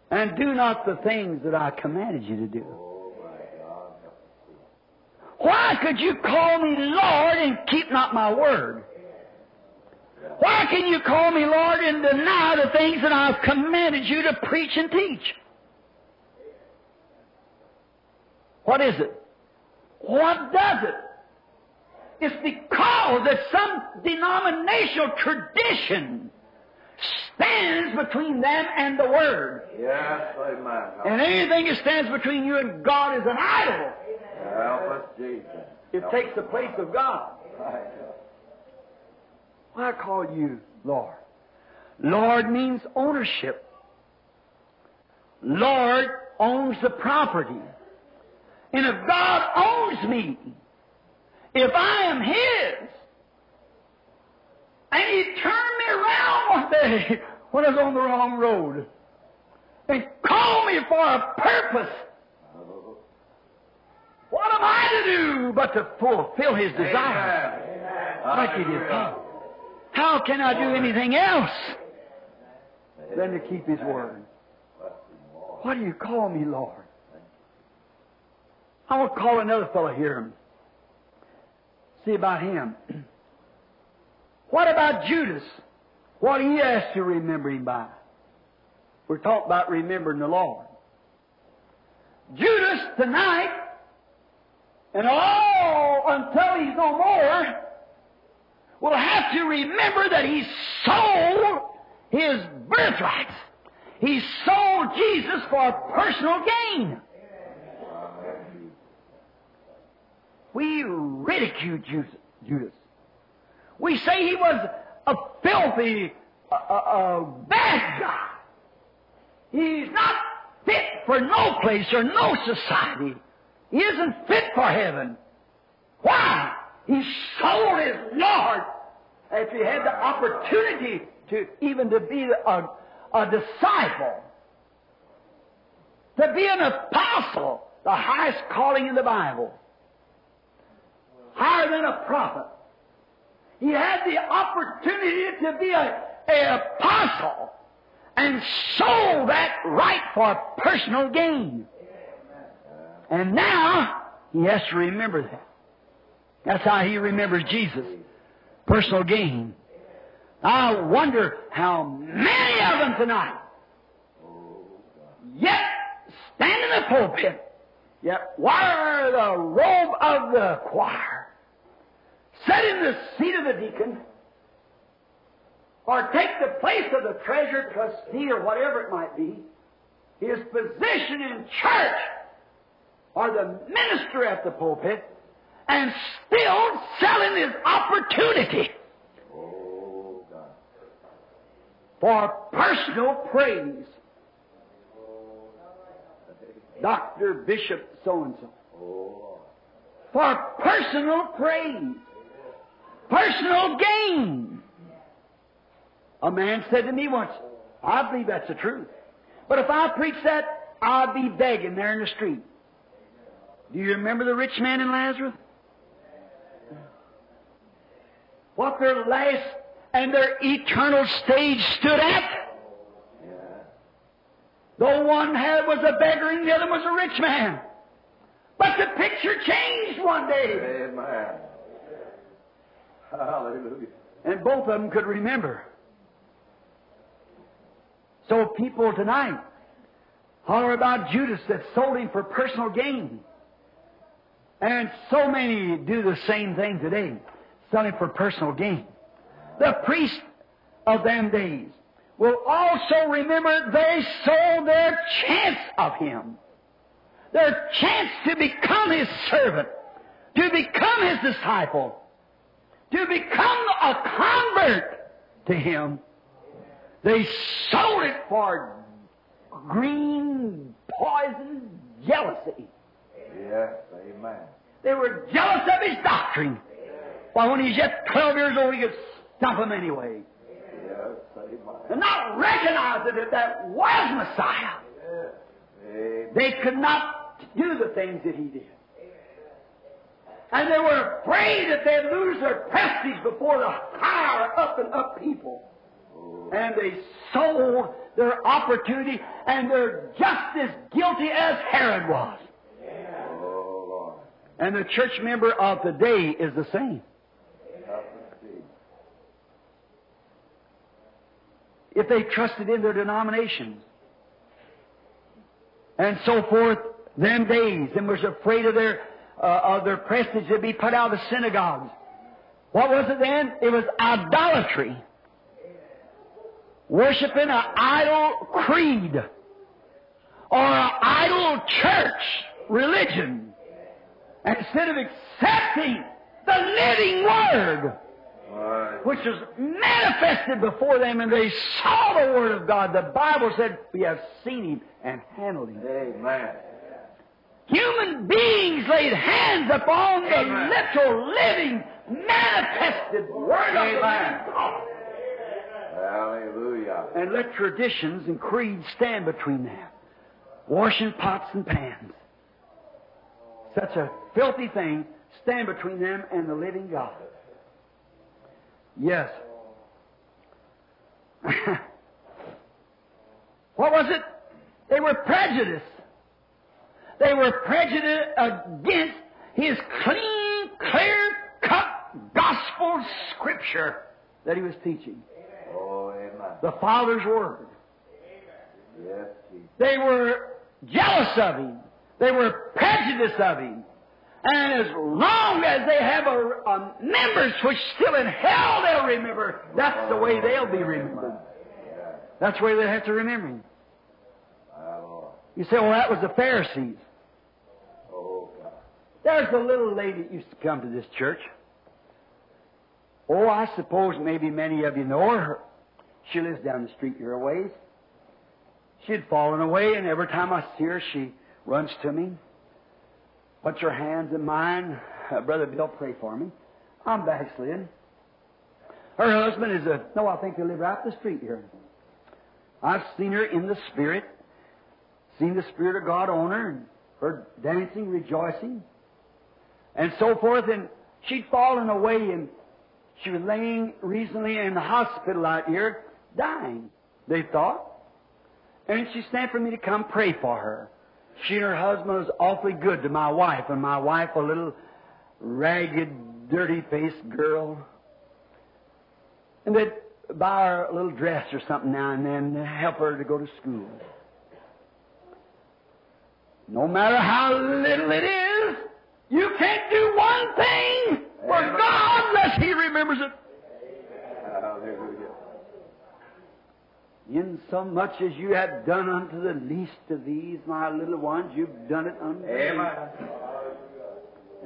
and do not the things that I commanded you to do? Why could you call me Lord and keep not my word? Why can you call me Lord and deny the things that I've commanded you to preach and teach? What is it? What does it? It's because of some denominational tradition, stands between them and the Word. Yes, amen. And anything that stands between you and God is an idol. Help us, Jesus. It takes the place of God. Right. Well, I call you Lord. Lord means ownership. Lord owns the property. And if God owns me, if I am His, and He turned me around one day when I was on the wrong road, and called me for a purpose, what am I to do but to fulfill His desire? Amen. Like He did. How can I do anything else than to keep His word? Why do you call me Lord? I want to call another fellow here. See about him. What about Judas? What he asked to remember him by? We're talking about remembering the Lord. Judas tonight, and all until he's no more, will have to remember that he sold his birthright. He sold Jesus for personal gain. We ridiculed Judas. We say he was a filthy, bad guy. He's not fit for no place or no society. He isn't fit for heaven. Why? He sold his Lord. If he had the opportunity to even to be a disciple, to be an apostle, the highest calling in the Bible, higher than a prophet, he had the opportunity to be an apostle and sold that right for personal gain. And now he has to remember that. That's how he remembers Jesus. Personal gain. I wonder how many of them tonight yet stand in the pulpit, yet wear the robe of the choir, sit in the seat of the deacon, or take the place of the treasurer, trustee, or whatever it might be, his position in church, or the minister at the pulpit, and still selling his opportunity for personal praise. Dr. Bishop so-and-so. For personal praise. Personal gain. A man said to me once, I believe that's the truth, but if I preach that, I'll be begging there in the street. Do you remember the rich man and Lazarus? What their last and their eternal stage stood at? Though one was a beggar and the other was a rich man. But the picture changed one day. Amen. Hallelujah. And both of them could remember. So people tonight holler about Judas that sold him for personal gain. And so many do the same thing today, selling for personal gain. The priests of them days will also remember they sold their chance of Him, their chance to become His servant, to become His disciple, to become a convert to Him. They sold it for green poison jealousy. Yes, amen. They were jealous of His doctrine. Why, when He's yet 12 years old, He could stump them anyway. And not recognize that that was Messiah. They could not do the things that He did. And they were afraid that they'd lose their prestige before the higher up and up people. And they sold their opportunity, and they're just as guilty as Herod was. And the church member of today is the same. If they trusted in their denominations and so forth, them days, and was afraid of their prestige to be put out of the synagogues. What was it then? It was idolatry. worshiping an idol creed or an idol church religion instead of accepting the living Word, which was manifested before them, and they saw the Word of God. The Bible said, we have seen Him and handled Him. Amen. Human beings laid hands upon the literal, living, manifested Word of God. Hallelujah. And let traditions and creeds stand between them. Washing pots and pans. Such a filthy thing stand between them and the living God. Yes. What was it? They were prejudiced. They were prejudiced against His clean, clear-cut gospel scripture that He was teaching. Oh, amen. The Father's Word. Yes, they were jealous of Him. They were prejudiced of Him. And as long as they have a members which still in hell they'll remember, that's the way they'll be remembered. That's the way they have to remember Him. You say, well, that was the Pharisees. There's the little lady that used to come to this church. Oh, I suppose maybe many of you know her. She lives down the street your ways. She had fallen away, and every time I see her, she runs to me, puts her hands in mine. Brother Bill, pray for me. I'm backslidden. Her husband is I think they live right up the street here. I've seen her in the Spirit, seen the Spirit of God on her, and her dancing, rejoicing, and so forth. And she'd fallen away, and she was laying recently in the hospital out here, dying, they thought. And she sent for me to come pray for her. She and her husband was awfully good to my wife, and my wife, a little ragged, dirty-faced girl. And they'd buy her a little dress or something now and then to help her to go to school. No matter how little it is, you can't do one thing for God unless He remembers it. In so much as you have done unto the least of these, my little ones, you've done it unto me.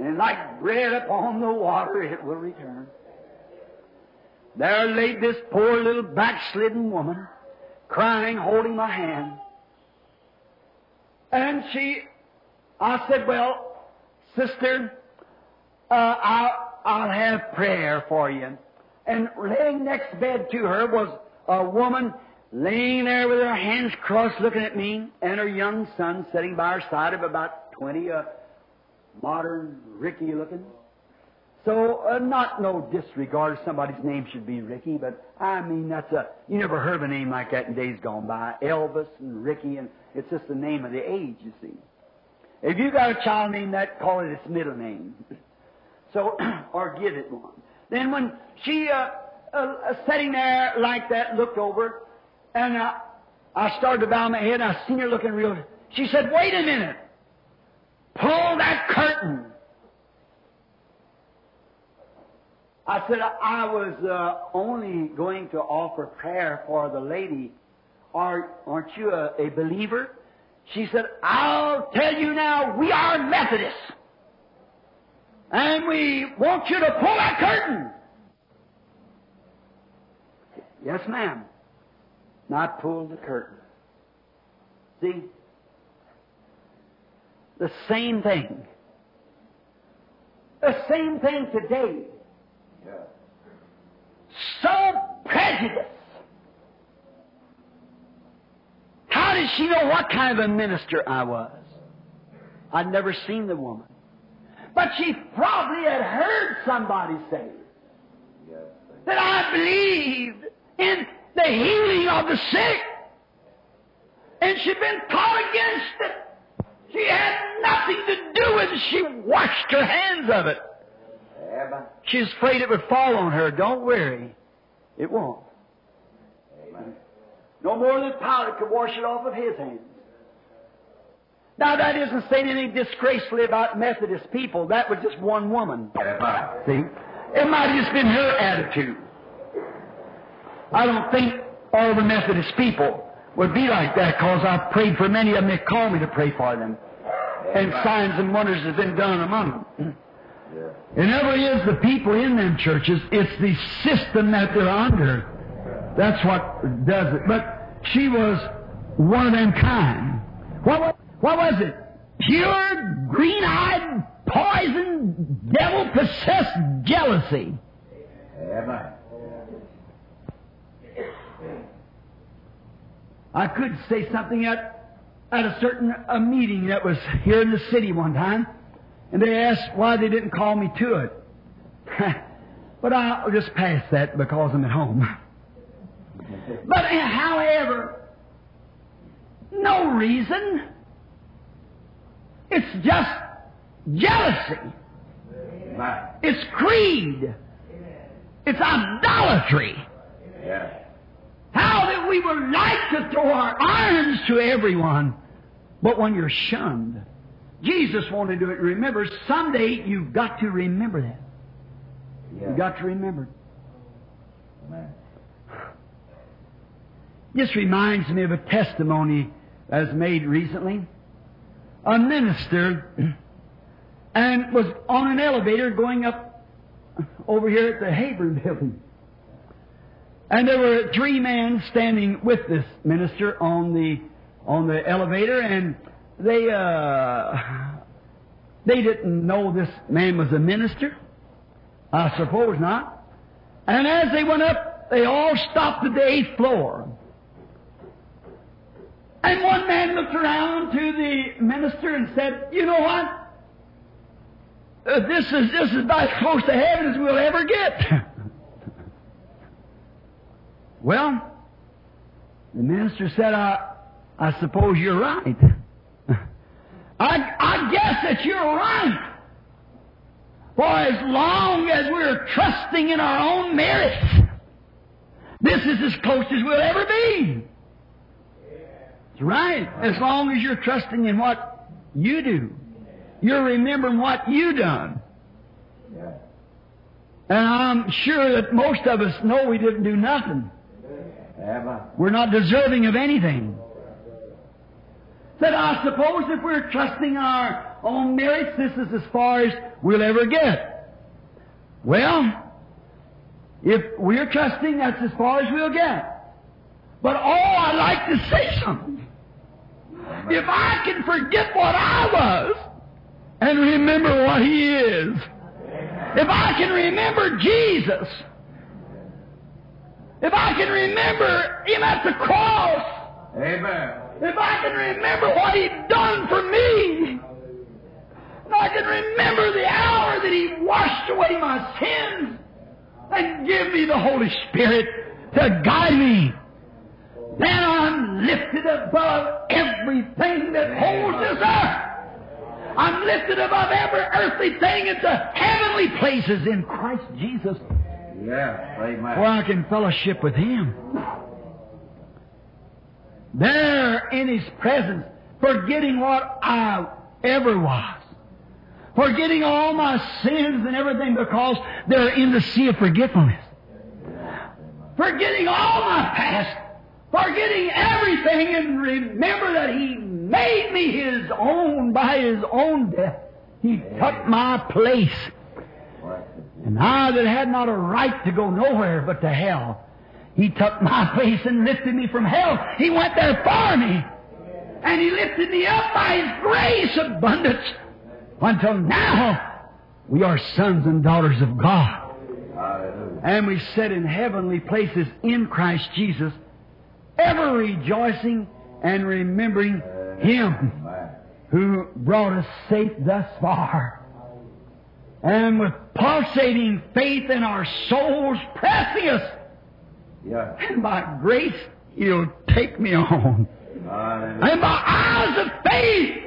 And like bread upon the water, it will return. There laid this poor little backslidden woman, crying, holding my hand. And I said, well, sister, I'll have prayer for you. And laying next to bed to her was a woman laying there with her hands crossed looking at me, and her young son sitting by her side of about 20, a modern Ricky looking. So not no disregard, somebody's name should be Ricky, but I mean you never heard of a name like that in days gone by. Elvis and Ricky, and it's just the name of the age, you see. If you got a child named that, call it its middle name. So, or give it one. Then when she, sitting there like that, looked over, and I started to bow my head, and I seen her looking real. She said, wait a minute. Pull that curtain. I said, I was only going to offer prayer for the lady. Aren't you a believer? She said, I'll tell you now, we are Methodists. And we want you to pull that curtain. Yes, ma'am. And I pulled the curtain. See? The same thing. The same thing today. Yeah. So prejudiced. How did she know what kind of a minister I was? I'd never seen the woman. But she probably had heard somebody say that I believed in the healing of the sick. And she'd been taught against it. She had nothing to do with it. She washed her hands of it. Amen. She's afraid it would fall on her. Don't worry. It won't. Amen. No more than Pilate could wash it off of his hands. Now, that isn't saying anything disgracefully about Methodist people. That was just one woman. Amen. See? It might have just been her attitude. I don't think all the Methodist people would be like that, because I've prayed for many of them. They call me to pray for them. And signs and wonders have been done among them. It never is the people in them churches. It's the system that they're under. That's what does it. But she was one of them kind. What was it? Pure, green-eyed, poisoned, devil-possessed jealousy. Amen. I could say something at a certain meeting that was here in the city one time, and they asked why they didn't call me to it. But I'll just pass that because I'm at home. But however, no reason. It's just jealousy. Amen. It's creed. Amen. It's idolatry. Amen. How that we would like to throw our arms to everyone, but when you're shunned. Jesus wanted to do it. Remember, someday you've got to remember that. Yeah. You've got to remember it. Amen. This reminds me of a testimony that was made recently. A minister and was on an elevator going up over here at the Hebron building. And there were three men standing with this minister on the elevator, and they didn't know this man was a minister. I suppose not. And as they went up, they all stopped at the 8th floor. And one man looked around to the minister and said, "You know what? This is about as close to heaven as we'll ever get." Well, the minister said, I suppose you're right. I guess that you're right. For as long as we're trusting in our own merits, this is as close as we'll ever be. That's right. As long as you're trusting in what you do. You're remembering what you done. And I'm sure that most of us know we didn't do nothing. We're not deserving of anything. That I suppose if we're trusting our own merits, this is as far as we'll ever get. Well, if we're trusting, that's as far as we'll get. But I'd like to say something. If I can forget what I was and remember what He is, if I can remember Jesus, if I can remember Him at the cross, amen. If I can remember what He done for me, if I can remember the hour that He washed away my sins and give me the Holy Spirit to guide me, then I'm lifted above everything that holds this earth. I'm lifted above every earthly thing into heavenly places in Christ Jesus. Yeah, amen. For I can fellowship with Him. There in His presence, forgetting what I ever was. Forgetting all my sins and everything, because they're in the sea of forgetfulness. Forgetting all my past. Forgetting everything, and remember that He made me His own by His own death. He took my place. And I that had not a right to go nowhere but to hell, He took my place and lifted me from hell. He went there for me. And He lifted me up by His grace abundance. Until now, we are sons and daughters of God. And we sit in heavenly places in Christ Jesus, ever rejoicing and remembering Him who brought us safe thus far. And with pulsating faith in our souls pressing us. Yeah. And by grace, He'll take me on. Hallelujah. And by eyes of faith,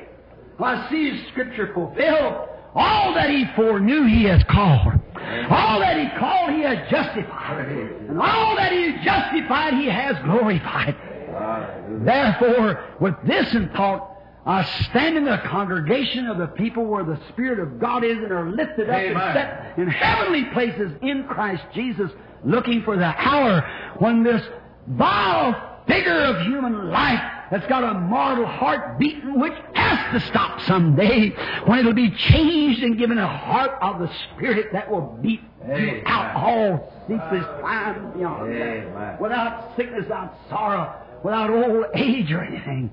I see His Scripture fulfilled. All that He foreknew, He has called. All that He called, He has justified. And all that He has justified, He has glorified. Therefore, with this in thought, I stand in the congregation of the people where the Spirit of God is, and are lifted up and set in heavenly places in Christ Jesus, looking for the hour when this vile figure of human life that's got a mortal heart beating which has to stop someday when it'll be changed and given a heart of the Spirit that will beat you out all ceaseless time and beyond that, without sickness, without sorrow, without old age or anything.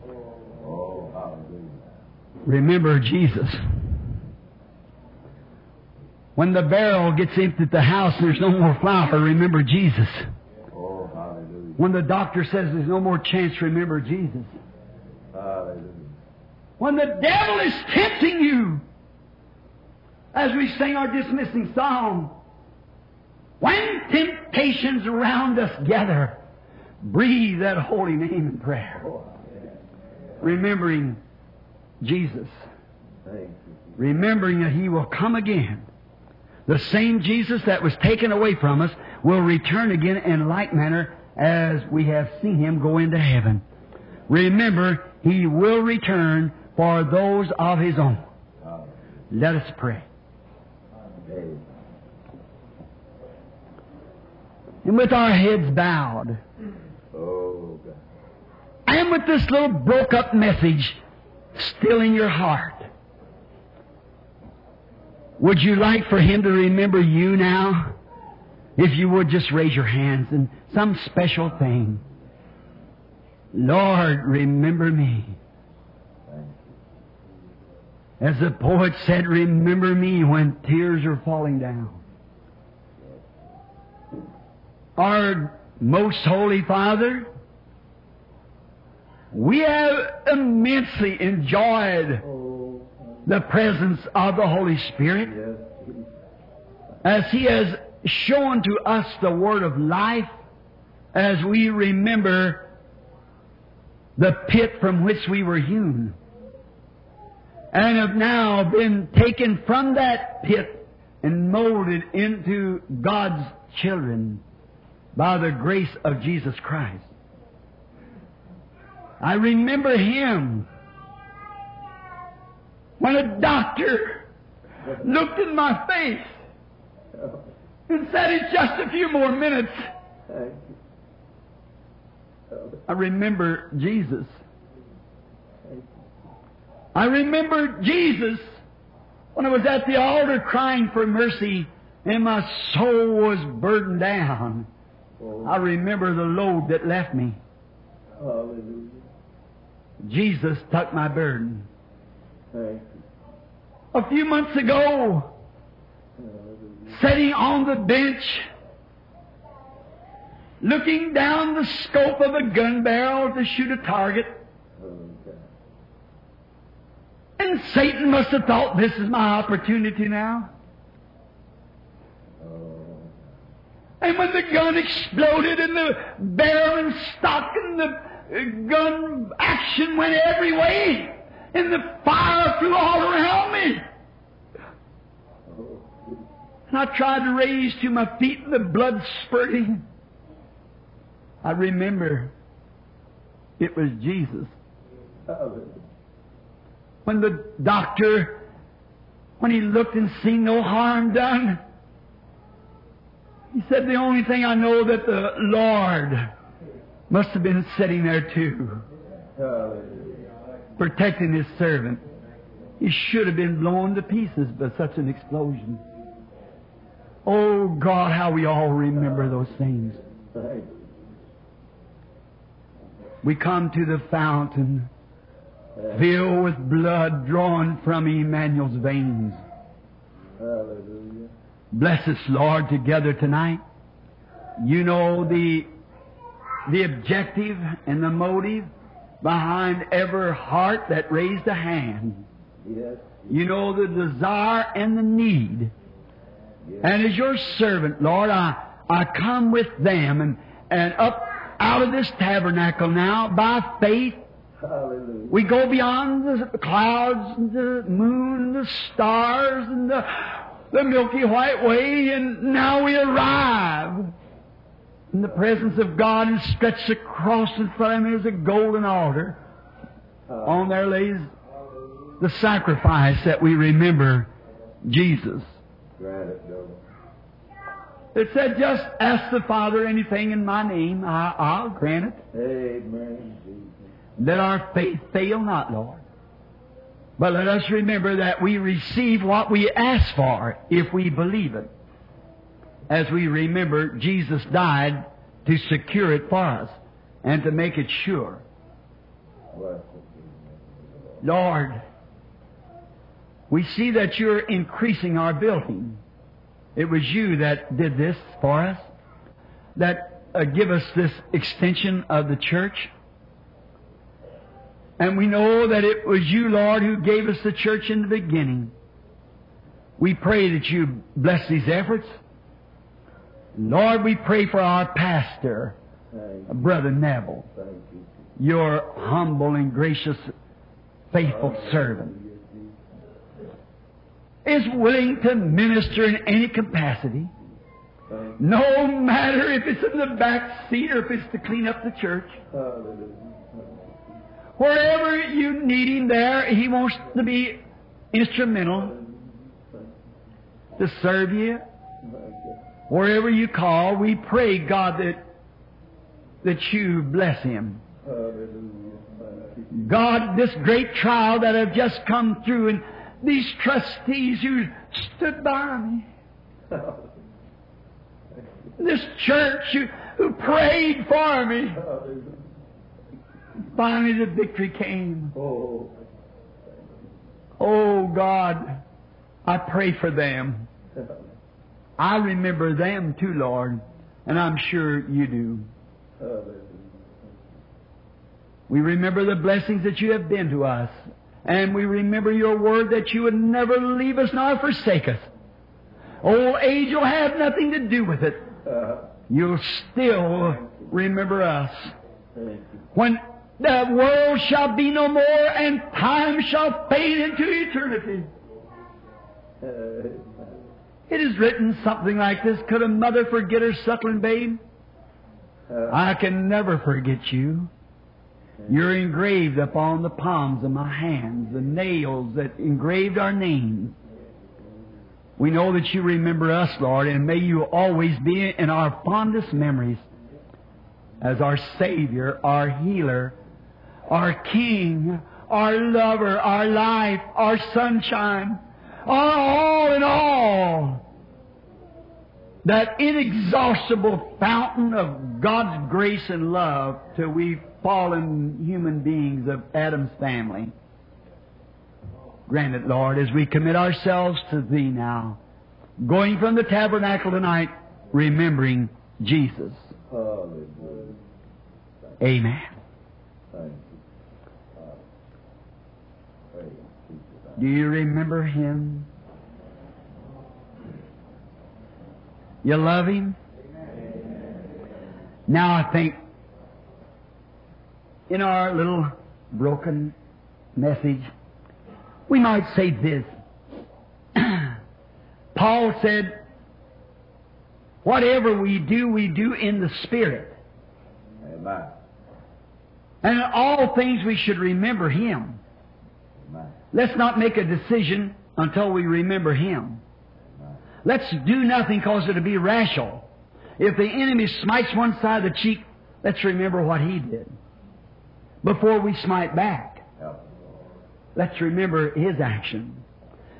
Remember Jesus. When the barrel gets empty at the house and there's no more flour, remember Jesus. Oh, hallelujah. When the doctor says there's no more chance, remember Jesus. Hallelujah. When the devil is tempting you, as we sing our dismissing song, when temptations around us gather, breathe that holy name in prayer. Remembering Jesus. Remembering that He will come again. The same Jesus that was taken away from us will return again in like manner as we have seen Him go into heaven. Remember, He will return for those of His own. Let us pray. And with our heads bowed, and with this little broke-up message still in your heart, would you like for Him to remember you now? If you would, just raise your hands and some special thing. Lord, remember me. As the poet said, remember me when tears are falling down. Our Most Holy Father, we have immensely enjoyed the presence of the Holy Spirit, as He has shown to us the Word of life, as we remember the pit from which we were hewn, and have now been taken from that pit and molded into God's children by the grace of Jesus Christ. I remember Him when a doctor looked in my face and said, "It's just a few more minutes." I remember Jesus. I remember Jesus when I was at the altar crying for mercy and my soul was burdened down. I remember the load that left me. Jesus took my burden. A few months ago, sitting on the bench, looking down the scope of a gun barrel to shoot a target, and Satan must have thought, this is my opportunity now. And when the gun exploded and the barrel and stock and the gun action went every way, and the fire flew all around me, and I tried to raise to my feet and the blood spurting, I remember it was Jesus. When the doctor, when he looked and seen no harm done, he said, the only thing I know that the Lord must have been sitting there too. Protecting His servant. He should have been blown to pieces by such an explosion. Oh God, how we all remember those things. We come to the fountain filled with blood drawn from Emmanuel's veins. Bless us, Lord, together tonight. You know the objective and the motive behind every heart that raised a hand. Yes. You know the desire and the need. Yes. And as Your servant, Lord, I come with them and up out of this tabernacle now by faith. Hallelujah. We go beyond the clouds and the moon and the stars and the Milky White Way, and now we arrive in the presence of God, and stretched across in front of Him is a golden altar. On there lays the sacrifice that we remember Jesus. that said, just ask the Father anything in my name, I'll grant it. Amen. Let our faith fail not, Lord. But let us remember that we receive what we ask for if we believe it. As we remember, Jesus died to secure it for us and to make it sure. Lord, we see that you're increasing our building. It was you that did this for us, that give us this extension of the church. And we know that it was you, Lord, who gave us the church in the beginning. We pray that you bless these efforts. Lord, we pray for our pastor, Brother Neville, your humble and gracious, faithful servant, is willing to minister in any capacity, no matter if it's in the back seat or if it's to clean up the church. Wherever you need him there, he wants to be instrumental to serve you. Wherever you call, we pray, God, that you bless him. God, this great trial that have just come through, and these trustees who stood by me, this church who prayed for me, finally the victory came. Oh, God, I pray for them. I remember them too, Lord, and I'm sure you do. We remember the blessings that you have been to us, and we remember your word that you would never leave us nor forsake us. Old age will have nothing to do with it. You'll still remember us. When the world shall be no more and time shall fade into eternity. It is written something like this: could a mother forget her suckling babe? I can never forget you. You're engraved upon the palms of my hands, the nails that engraved our names. We know that you remember us, Lord, and may you always be in our fondest memories as our Savior, our healer, our King, our lover, our life, our sunshine, our all in all. That inexhaustible fountain of God's grace and love till we fallen human beings of Adam's family. Grant it, Lord, as we commit ourselves to Thee now, going from the tabernacle tonight, remembering Jesus. Hallelujah. Amen. Thank you. Praise Jesus. Do you remember Him? You love Him? Amen. Now I think, in our little broken message, we might say this. Paul said, whatever we do in the Spirit. Amen. And in all things we should remember Him. Amen. Let's not make a decision until we remember Him. Amen. Let's do nothing because it'll be rational. If the enemy smites one side of the cheek, let's remember what he did. Before we smite back, let's remember His action.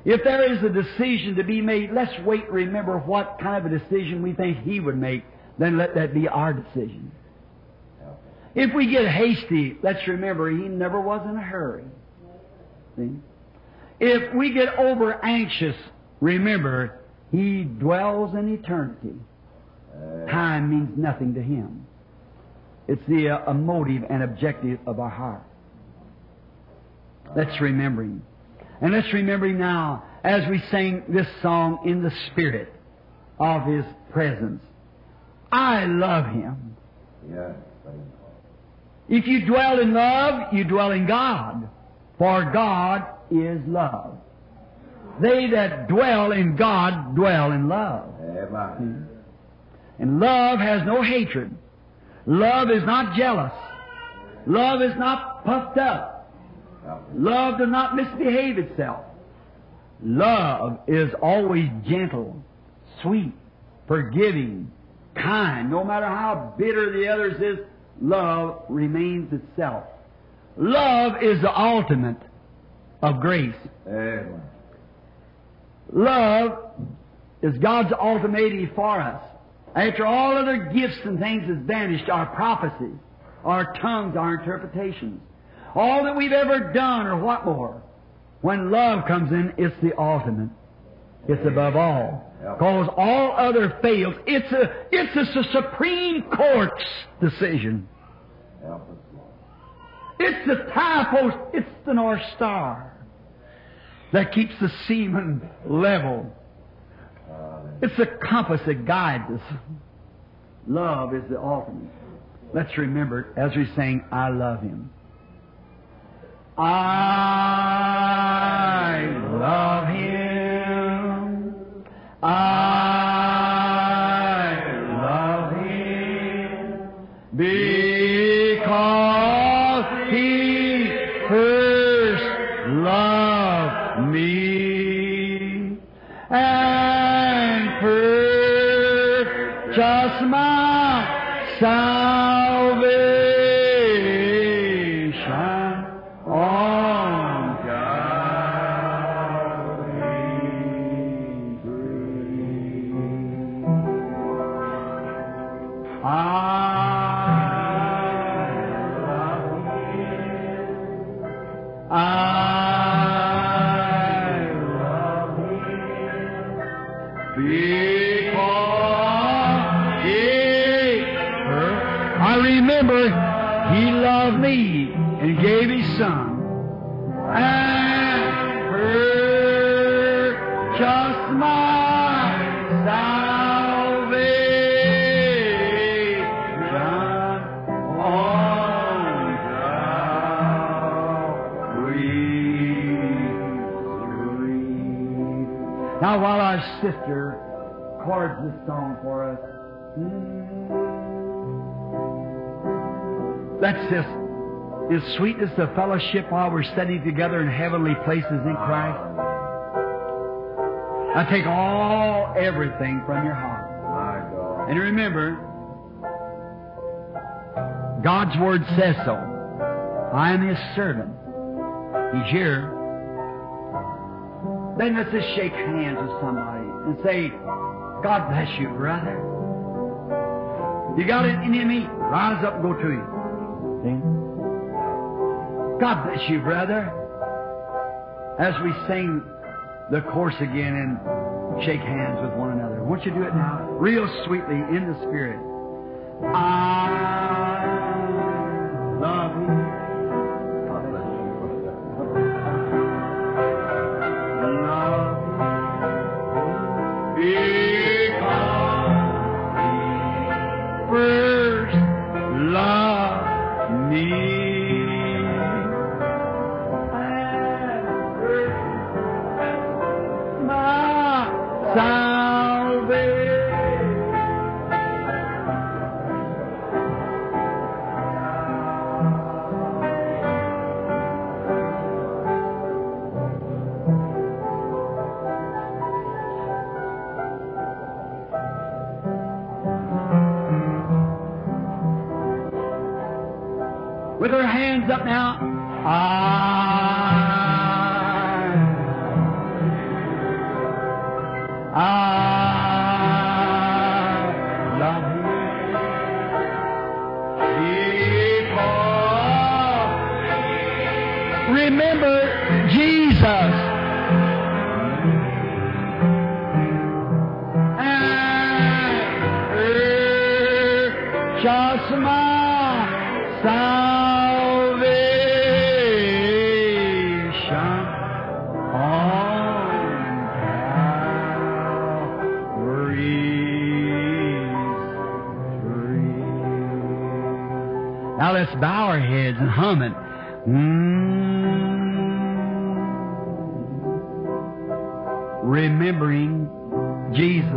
If there is a decision to be made, let's wait, remember what kind of a decision we think He would make, then let that be our decision. If we get hasty, let's remember He never was in a hurry. See? If we get over anxious, remember He dwells in eternity. Time means nothing to Him. It's the motive and objective of our heart. Let's remember Him. And let's remember Him now as we sing this song in the spirit of His presence. I love Him. Yes. If you dwell in love, you dwell in God, for God is love. They that dwell in God dwell in love. Amen. And love has no hatred. Love is not jealous. Love is not puffed up. Love does not misbehave itself. Love is always gentle, sweet, forgiving, kind. No matter how bitter the others is, love remains itself. Love is the ultimate of grace. Amen. Love is God's ultimatum for us. After all other gifts and things has vanished, our prophecies, our tongues, our interpretations, all that we've ever done or what more, when love comes in, it's the ultimate. It's above all. Because all other fails. It's a Supreme Court's decision. It's the tie post. It's the North Star that keeps the seaman level. It's the compass that guides us. Love is the ultimate. Let's remember it as we sing, I love Him. I love Him. I love Him. Because He first loved me. And purchased my salvation. Now, while our sister chords this song for us, let's just, is sweetness the fellowship while we're studying together in heavenly places in Christ? I take all, everything from your heart. And remember, God's Word says so. I am His servant. He's here. Then let's just shake hands with somebody and say, God bless you, brother. You got an enemy? Rise up and go to him. See? God bless you, brother. As we sing the chorus again and shake hands with one another. Won't you do it now? Real sweetly in the Spirit. I love you. Because He first loved me, and purchased my salvation. With her hands up now. I love Him. Remember Jesus. And just my son. Now let's bow our heads and hum it. Remembering Jesus.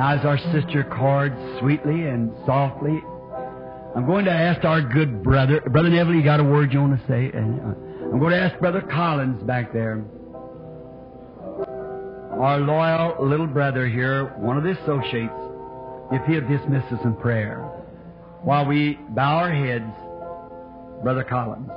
Now, as our sister chords sweetly and softly, I'm going to ask our good brother, Brother Neville, you got a word you want to say? I'm going to ask Brother Collins back there, our loyal little brother here, one of the associates, if he'll dismiss us in prayer. While we bow our heads, Brother Collins.